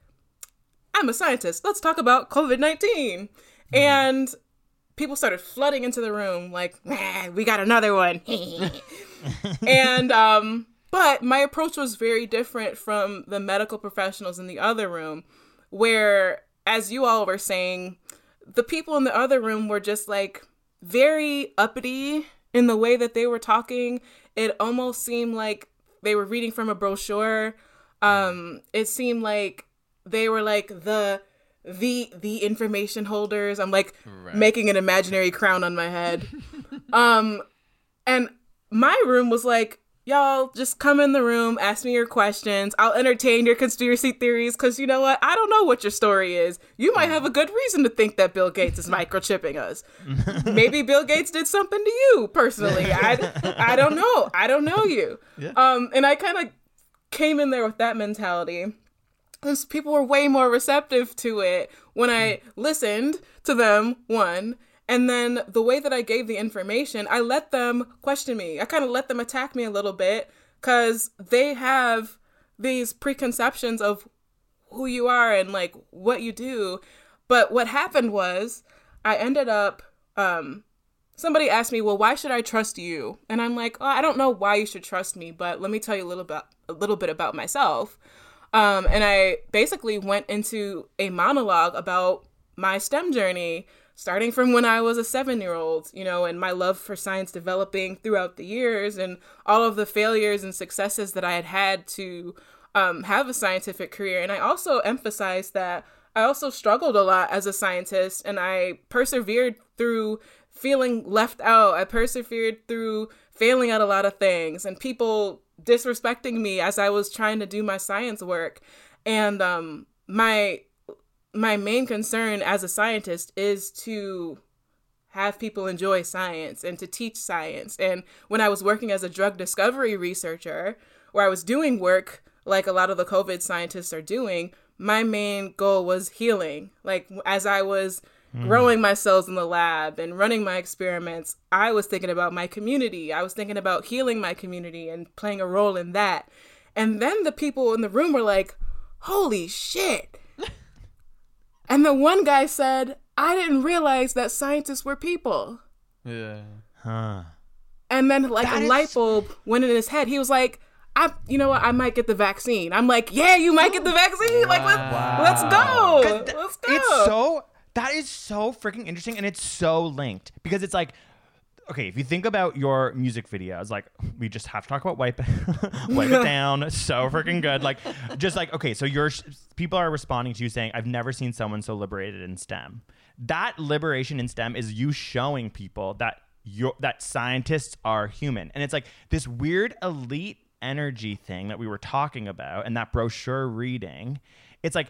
I'm a scientist, let's talk about COVID-19. And people started flooding into the room like, we got another one. And, but my approach was very different from the medical professionals in the other room, where, as you all were saying, the people in the other room were just like very uppity in the way that they were talking. It almost seemed like they were reading from a brochure. It seemed like they were like the information holders. I'm like making an imaginary crown on my head. And my room was like, y'all just come in the room, ask me your questions. I'll entertain your conspiracy theories because you know what? I don't know what your story is. You might have a good reason to think that Bill Gates is microchipping us. Maybe Bill Gates did something to you personally. I don't know. I don't know you. Yeah. And I kind of came in there with that mentality. Because people were way more receptive to it when I listened to them, one. And then the way that I gave the information, I let them question me. I kind of let them attack me a little bit because they have these preconceptions of who you are and like what you do. But what happened was I ended up, somebody asked me, well, why should I trust you? And I'm like, oh, I don't know why you should trust me, but let me tell you a little bit about myself. And I basically went into a monologue about my STEM journey, starting from when I was a 7-year-old, you know, and my love for science developing throughout the years and all of the failures and successes that I had to have a scientific career. And I also emphasized that I also struggled a lot as a scientist, and I persevered through feeling left out. I persevered through failing at a lot of things and people disrespecting me as I was trying to do my science work. And my main concern as a scientist is to have people enjoy science and to teach science. And when I was working as a drug discovery researcher, where I was doing work, like a lot of the COVID scientists are doing, my main goal was healing. Like, as I was growing my cells in the lab and running my experiments, I was thinking about my community. I was thinking about healing my community and playing a role in that. And then the people in the room were like, holy shit. And the one guy said, I didn't realize that scientists were people. Yeah. Huh. And then like that a light bulb went in his head. He was like, you know what? I might get the vaccine. I'm like, yeah, you might get the vaccine. Wow. Like, let's go. Let's go. That is so freaking interesting. And it's so linked because it's like, okay, if you think about your music videos, like we just have to talk about wipe it down. So freaking good. Like, just like, okay, so people are responding to you saying, I've never seen someone so liberated in STEM. That liberation in STEM is you showing people that scientists are human. And it's like this weird elite energy thing that we were talking about and that brochure reading. It's like,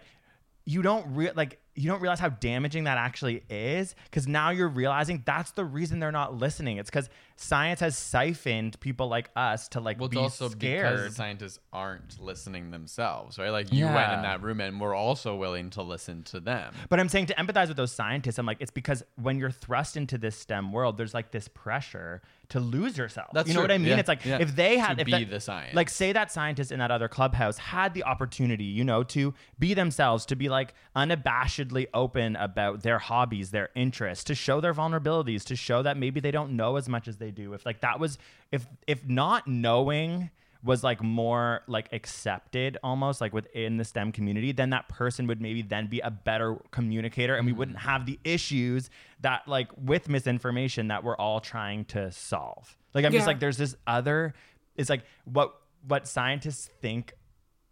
you don't realize how damaging that actually is, because now you're realizing that's the reason they're not listening. It's because science has siphoned people like us to like be also scared. Because scientists aren't listening themselves, right? Like you went in that room and we're also willing to listen to them. But I'm saying to empathize with those scientists, I'm like, it's because when you're thrust into this STEM world, there's like this pressure to lose yourself. That's you know true. What I mean? Yeah. It's like if they had to be the science. Like say that scientist in that other clubhouse had the opportunity, you know, to be themselves, to be like unabashedly open about their hobbies, their interests, to show their vulnerabilities, to show that maybe they don't know as much as they do. If like that was if not knowing was like more like accepted almost like within the STEM community, then that person would maybe then be a better communicator and we wouldn't have the issues that like with misinformation that we're all trying to solve. Like I'm just like there's this other, it's like what scientists think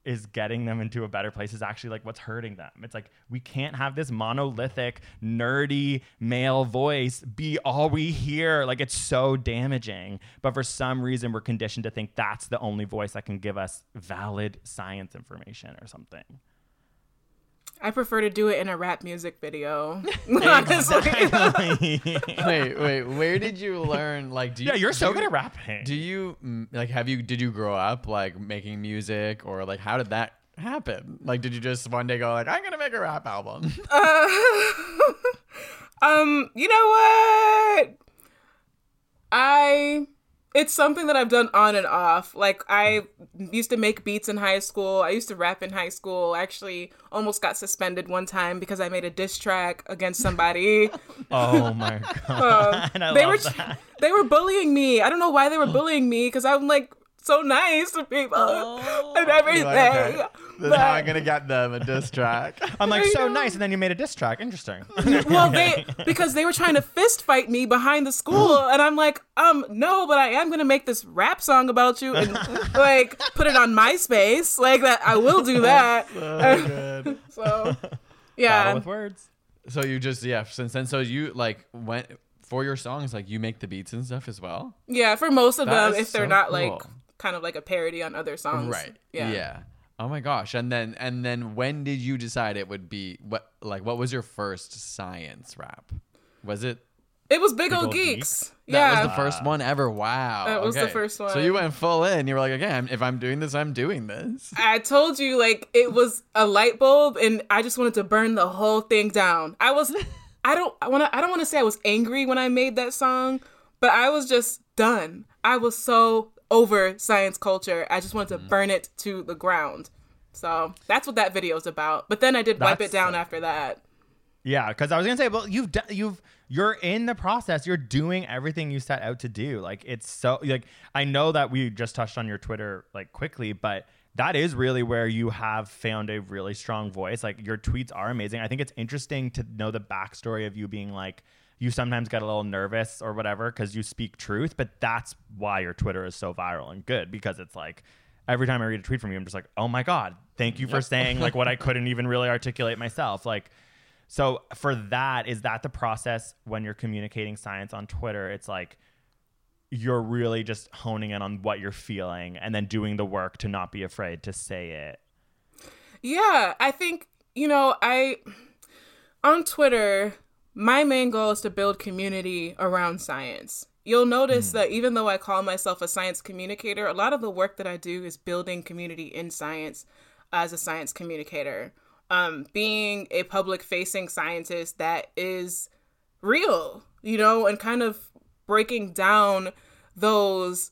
is getting them into a better place is actually like what's hurting them. It's like we can't have this monolithic nerdy male voice be all we hear. Like it's so damaging, but for some reason we're conditioned to think that's the only voice that can give us valid science information or something. I prefer to do it in a rap music video. Exactly. wait, where did you learn? Like, you're so good at rapping. Do you like? Did you grow up like making music, or like how did that happen? Like, did you just one day go like, I'm gonna make a rap album? You know what? It's something that I've done on and off. Like, I used to make beats in high school. I used to rap in high school. I actually almost got suspended one time because I made a diss track against somebody. Oh, my God. They were bullying me. I don't know why they were bullying me because I'm, like, so nice to people and everything. That's how I'm going to get them a diss track. I'm like, so nice. And then you made a diss track. Interesting. Well, because they were trying to fist fight me behind the school. And I'm like, no, but I am going to make this rap song about you and like put it on MySpace. Like that. I will do that. So good. So yeah. Battle with words. So you just, since then, so you like went for your songs, like you make the beats and stuff as well. Yeah. For most of them, if they're so not cool. Like kind of like a parody on other songs. Right. Yeah. Oh my gosh. And then when did you decide it would be what was your first science rap? Was it? It was Big Ol' Geeks. Yeah. That was the first one ever. Wow. That was the first one. So you went full in. You were like, okay, if I'm doing this, I'm doing this. I told you, like, it was a light bulb and I just wanted to burn the whole thing down. I don't want to say I was angry when I made that song, but I was just done. I was so over science culture. I just wanted to burn it to the ground. So that's what that video is about. But then I did wipe it down after that. Yeah, because I was gonna say, well, you're in the process. You're doing everything you set out to do. Like it's so like I know that we just touched on your Twitter like quickly, but that is really where you have found a really strong voice. Like your tweets are amazing. I think it's interesting to know the backstory of you being like, you sometimes get a little nervous or whatever because you speak truth, but that's why your Twitter is so viral and good, because it's like every time I read a tweet from you, I'm just like, oh my God, thank you for saying like what I couldn't even really articulate myself. Like, so for that, is that the process when you're communicating science on Twitter? It's like, you're really just honing in on what you're feeling and then doing the work to not be afraid to say it. Yeah, I think, you know, on Twitter, my main goal is to build community around science. You'll notice that even though I call myself a science communicator, a lot of the work that I do is building community in science as a science communicator. Being a public-facing scientist that is real, you know, and kind of breaking down those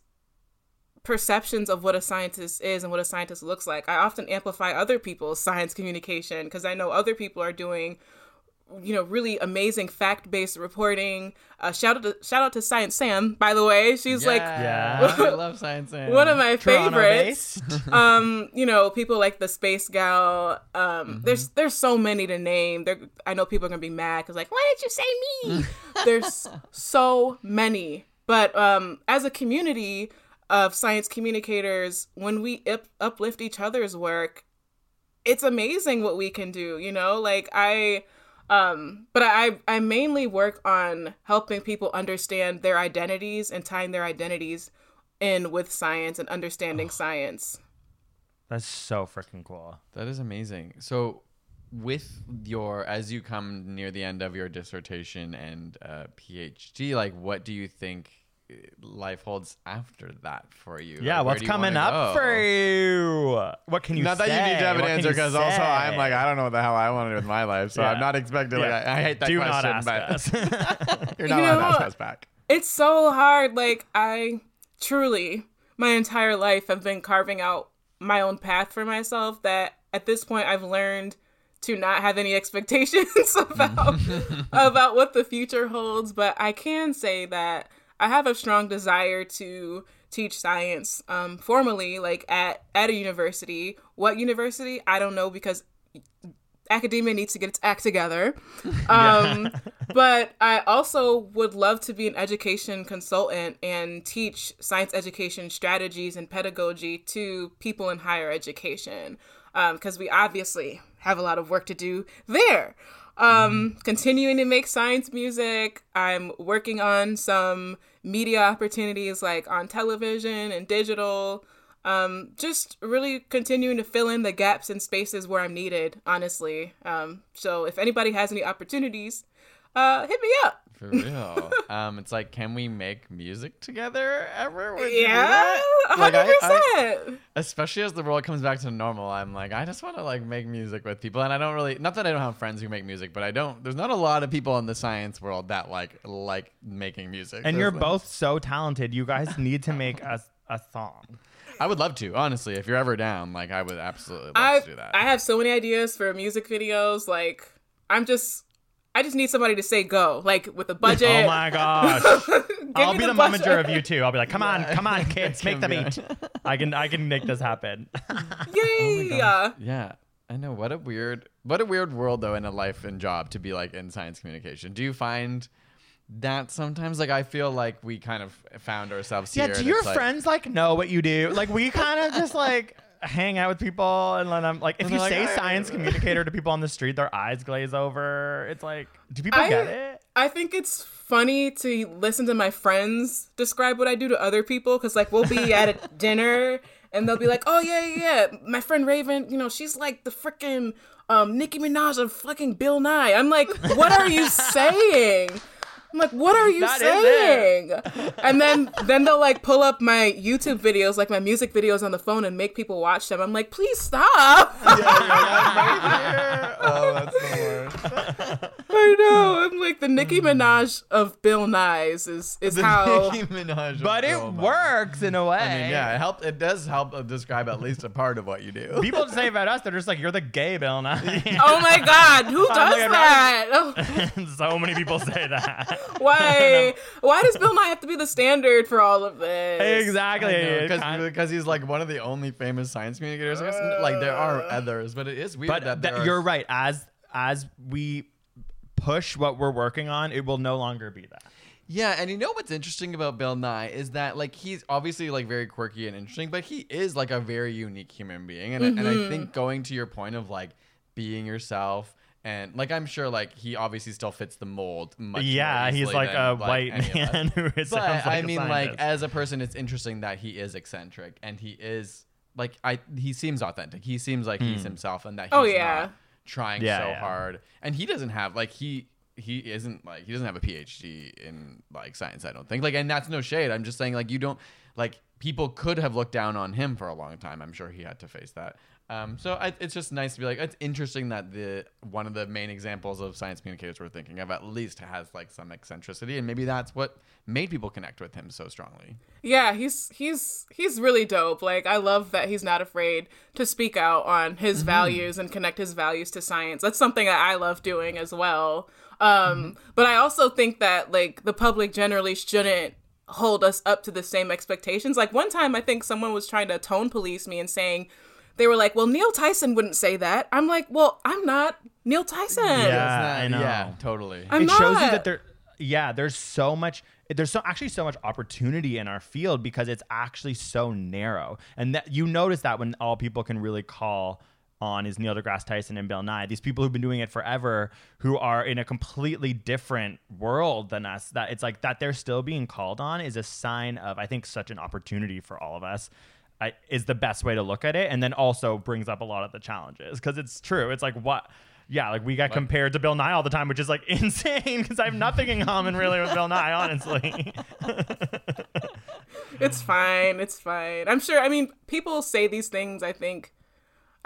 perceptions of what a scientist is and what a scientist looks like. I often amplify other people's science communication because I know other people are doing, you know, really amazing fact-based reporting. Shout out to Science Sam, by the way. She's I love Science Sam. One of my favorites. You know, people like the Space Gal. There's so many to name. I know people are gonna be mad because like, why did you say me? There's so many. But as a community of science communicators, when we uplift each other's work, it's amazing what we can do. You know, like I mainly work on helping people understand their identities and tying their identities in with science and understanding science. That's so freaking cool. That is amazing. So with as you come near the end of your dissertation and PhD, like what do you think life holds after that for you? Yeah, like, what's coming up for you? What can you say? Not that you need to have an answer, because also I'm like, I don't know what the hell I want to do with my life, so yeah. I'm not expecting. Yeah. Like, I hate that question. Not ask us. You're not allowed to ask us back. It's so hard. Like, I truly, my entire life, have been carving out my own path for myself. That at this point, I've learned to not have any expectations about what the future holds. But I can say that I have a strong desire to teach science formally, like at a university. What university? I don't know, because academia needs to get its act together. But I also would love to be an education consultant and teach science education strategies and pedagogy to people in higher education, because we obviously have a lot of work to do there. Continuing to make science music. I'm working on some media opportunities like on television and digital. Just really continuing to fill in the gaps and spaces where I'm needed, honestly. So if anybody has any opportunities, hit me up. For real. It's like, can we make music together ever? Would you do that? 100%. Like, I, especially as the world comes back to normal, I'm like, I just want to like make music with people. And I don't really, not that I don't have friends who make music, but there's not a lot of people in the science world that like making music. And you're both so talented. You guys need to make a song. I would love to, honestly. If you're ever down, like I would absolutely love to do that. I have so many ideas for music videos. Like I just need somebody to say go, like with a budget. Oh my gosh! I'll be the momager of you two. I'll be like, come on, kids, make the beat. I can make this happen. Yay! Oh yeah, I know. What a weird world though, in a life and job to be like in science communication. Do you find that sometimes, like, I feel like we kind of found ourselves here? Yeah. Do your friends like know what you do? Like, we kind of just like hang out with people, and then I'm like, if you say science communicator to people on the street, their eyes glaze over. It's like, do people get it? I think it's funny to listen to my friends describe what I do to other people, because like we'll be at a dinner and they'll be like, oh yeah, my friend Raven, you know, she's like the freaking Nicki Minaj of fucking Bill Nye. I'm like, what are you saying? I'm like, what are you saying? And then they'll like pull up my YouTube videos, like my music videos on the phone, and make people watch them. I'm like, please stop. Yeah, right here. Oh, that's the worst. I know. I'm like, the Nicki Minaj of Bill Nye's is the how. Nicki Minaj, but it works in a way. I mean, yeah, it does help describe at least a part of what you do. People say about us, they're just like, you're the gay Bill Nye. Oh my God, who does that? So many people say that. Why does Bill Nye have to be the standard for all of this? Exactly. Because he's like one of the only famous science communicators. Like, there are others, but it is weird that you're right. As we push what we're working on, it will no longer be that. Yeah, and you know what's interesting about Bill Nye is that like he's obviously like very quirky and interesting, but he is like a very unique human being. And and I think, going to your point of like being yourself, and like I'm sure like he obviously still fits the mold much. Yeah, he's like a white man who is. But I mean, like as a person, it's interesting that he is eccentric and he is like he seems authentic. He seems like he's himself, and that he's not trying so hard. And he doesn't have like he he isn't like, he doesn't have a PhD in like science, I don't think. Like, and that's no shade. I'm just saying, like, you don't, like, people could have looked down on him for a long time. I'm sure he had to face that. So it's just nice to be like, it's interesting that the one of the main examples of science communicators we're thinking of at least has like some eccentricity, and maybe that's what made people connect with him so strongly. Yeah, he's really dope. Like, I love that he's not afraid to speak out on his values and connect his values to science. That's something that I love doing as well. But I also think that like the public generally shouldn't hold us up to the same expectations. Like, one time I think someone was trying to tone police me and saying, they were like, well, Neil Tyson wouldn't say that. I'm like, well, I'm not Neil Tyson. Yeah, I know. Yeah, totally. It shows you that there's so much opportunity in our field because it's actually so narrow. And that you notice that when all people can really call on is Neil deGrasse Tyson and Bill Nye, these people who've been doing it forever, who are in a completely different world than us, that it's like that they're still being called on is a sign of, I think, such an opportunity for all of us. Is the best way to look at it, and then also brings up a lot of the challenges because it's true. It's like what, yeah, like we got compared to Bill Nye all the time, which is like insane because I have nothing in common really with Bill Nye, honestly. It's fine. I'm sure. I mean, people say these things. I think.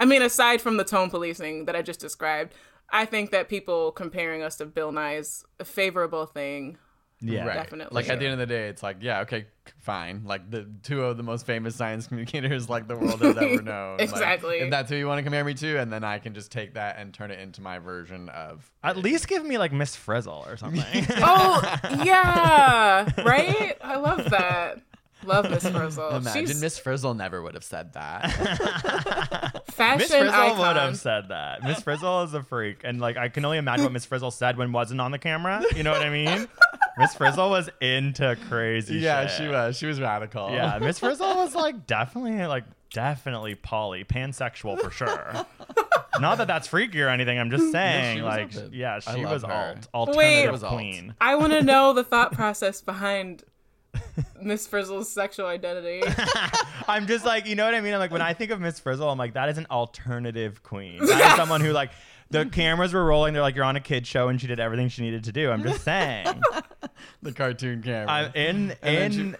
I mean, aside from the tone policing that I just described, I think that people comparing us to Bill Nye is a favorable thing. Yeah, right. Definitely. Like, at the end of the day, it's like, yeah, okay, fine. Like, the two of the most famous science communicators like the world has ever known. Exactly. Like, if that's who you want to compare me to, and then I can just take that and turn it into my version of. At least give me like Miss Frizzle or something. Oh yeah, right. I love that. Love Miss Frizzle. Imagine Miss Frizzle never would have said that. Fashion Miss Frizzle icon. Would have said that. Miss Frizzle is a freak, and like I can only imagine what Miss Frizzle said when wasn't on the camera. You know what I mean? Miss Frizzle was into crazy shit. Yeah, she was. She was radical. Yeah, Miss Frizzle was like definitely poly, pansexual for sure. Not that that's freaky or anything. I'm just saying, she was alternative queen. I want to know the thought process behind Miss Frizzle's sexual identity. I'm just like, you know what I mean? I'm like, when I think of Miss Frizzle, I'm like, that is an alternative queen. That is someone who like, the cameras were rolling. They're like, you're on a kid show, and she did everything she needed to do. I'm just saying. The cartoon camera.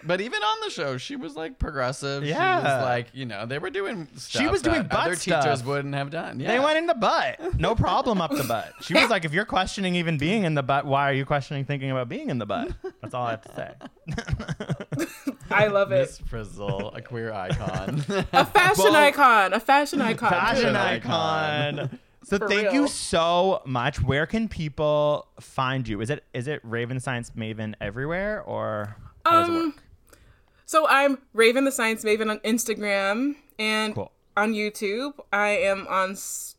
But even on the show, she was like progressive. Yeah. She was like, you know, they were doing stuff. She was doing butt other stuff. Teachers wouldn't have done. Yeah. They went in the butt. No problem up the butt. She was like, if you're questioning even being in the butt, why are you questioning thinking about being in the butt? That's all I have to say. I love it. Miss Frizzle, a queer icon. A fashion icon. So thank you so much. Where can people find you? Is it Raven Science Maven everywhere, or how does it work? So I'm Raven the Science Maven on Instagram and on YouTube. I am on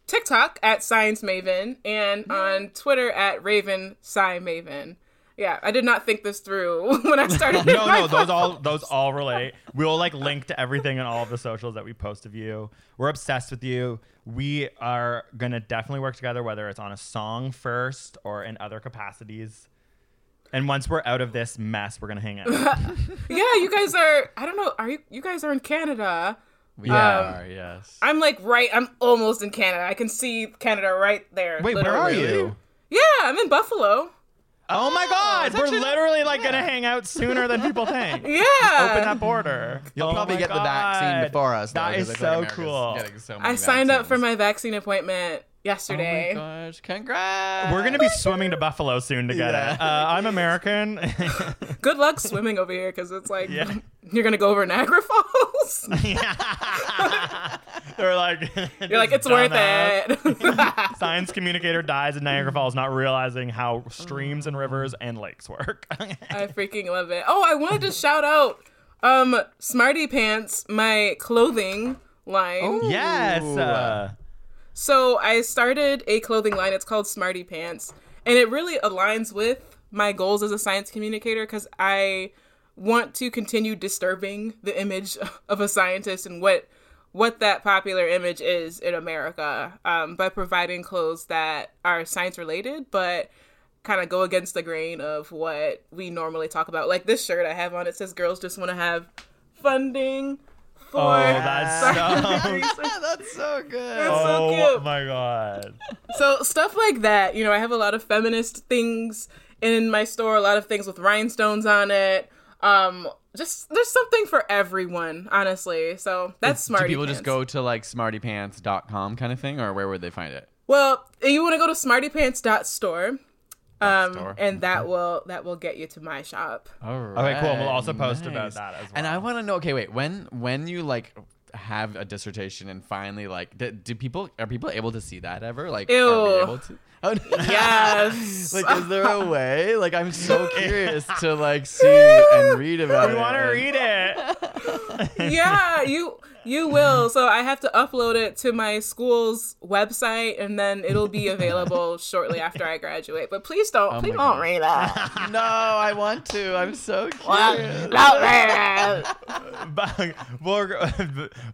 TikTok at Science Maven and on Twitter at Raven Sci Maven. Yeah, I did not think this through when I started. Those all relate. We'll like link to everything and all of the socials that we post of you. We're obsessed with you. We are gonna definitely work together, whether it's on a song first or in other capacities. And once we're out of this mess, we're gonna hang out. Yeah, you guys are. I don't know. Are you? You guys are in Canada. We are, yes. I'm like right. I'm almost in Canada. I can see Canada right there. Wait, literally. Where are you? Yeah, I'm in Buffalo. Oh my God! We're literally like gonna hang out sooner than people think. Yeah, just open that border. You'll probably get the vaccine before us. That is so cool. I signed up for my vaccine appointment yesterday. Oh my gosh! Congrats! We're gonna be swimming to Buffalo soon to get it. I'm American. Good luck swimming over here because it's like you're gonna go over Niagara Falls. Yeah. They're like, you're like, it's worth it. Science communicator dies in Niagara Falls, not realizing how streams and rivers and lakes work. I freaking love it. Oh, I wanted to shout out Smarty Pants, my clothing line. Oh, yes. So I started a clothing line. It's called Smarty Pants. And it really aligns with my goals as a science communicator because I want to continue disturbing the image of a scientist and what that popular image is in America by providing clothes that are science related, but kind of go against the grain of what we normally talk about. Like this shirt I have on, it says girls just want to have funding for. Oh, that's so good. That's so cute. Oh my god. So stuff like that, you know, I have a lot of feminist things in my store, a lot of things with rhinestones on it. Just there's something for everyone, honestly. So that's Smarty Pants. Do people just go to like smartypants.com kind of thing, or where would they find it? Well, you want to go to smartypants.store. And that will get you to my shop. All right. Okay, cool. And we'll also post about that as well. And I want to know, okay, wait, when you like have a dissertation and finally like, are people able to see that ever? Like, ew. Are we able to? Oh, no. Yes. Like, is there a way? Like, I'm so curious to like see and read about it. We want to read it. Yeah, you will. So I have to upload it to my school's website, and then it'll be available shortly after I graduate. But please don't read that. No, I want to. I'm so curious.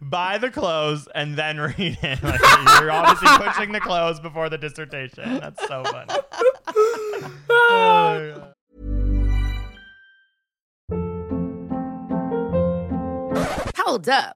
Buy the clothes and then read it. Like, you're obviously pushing the clothes before the dissertation. That's so funny. Oh, hold up.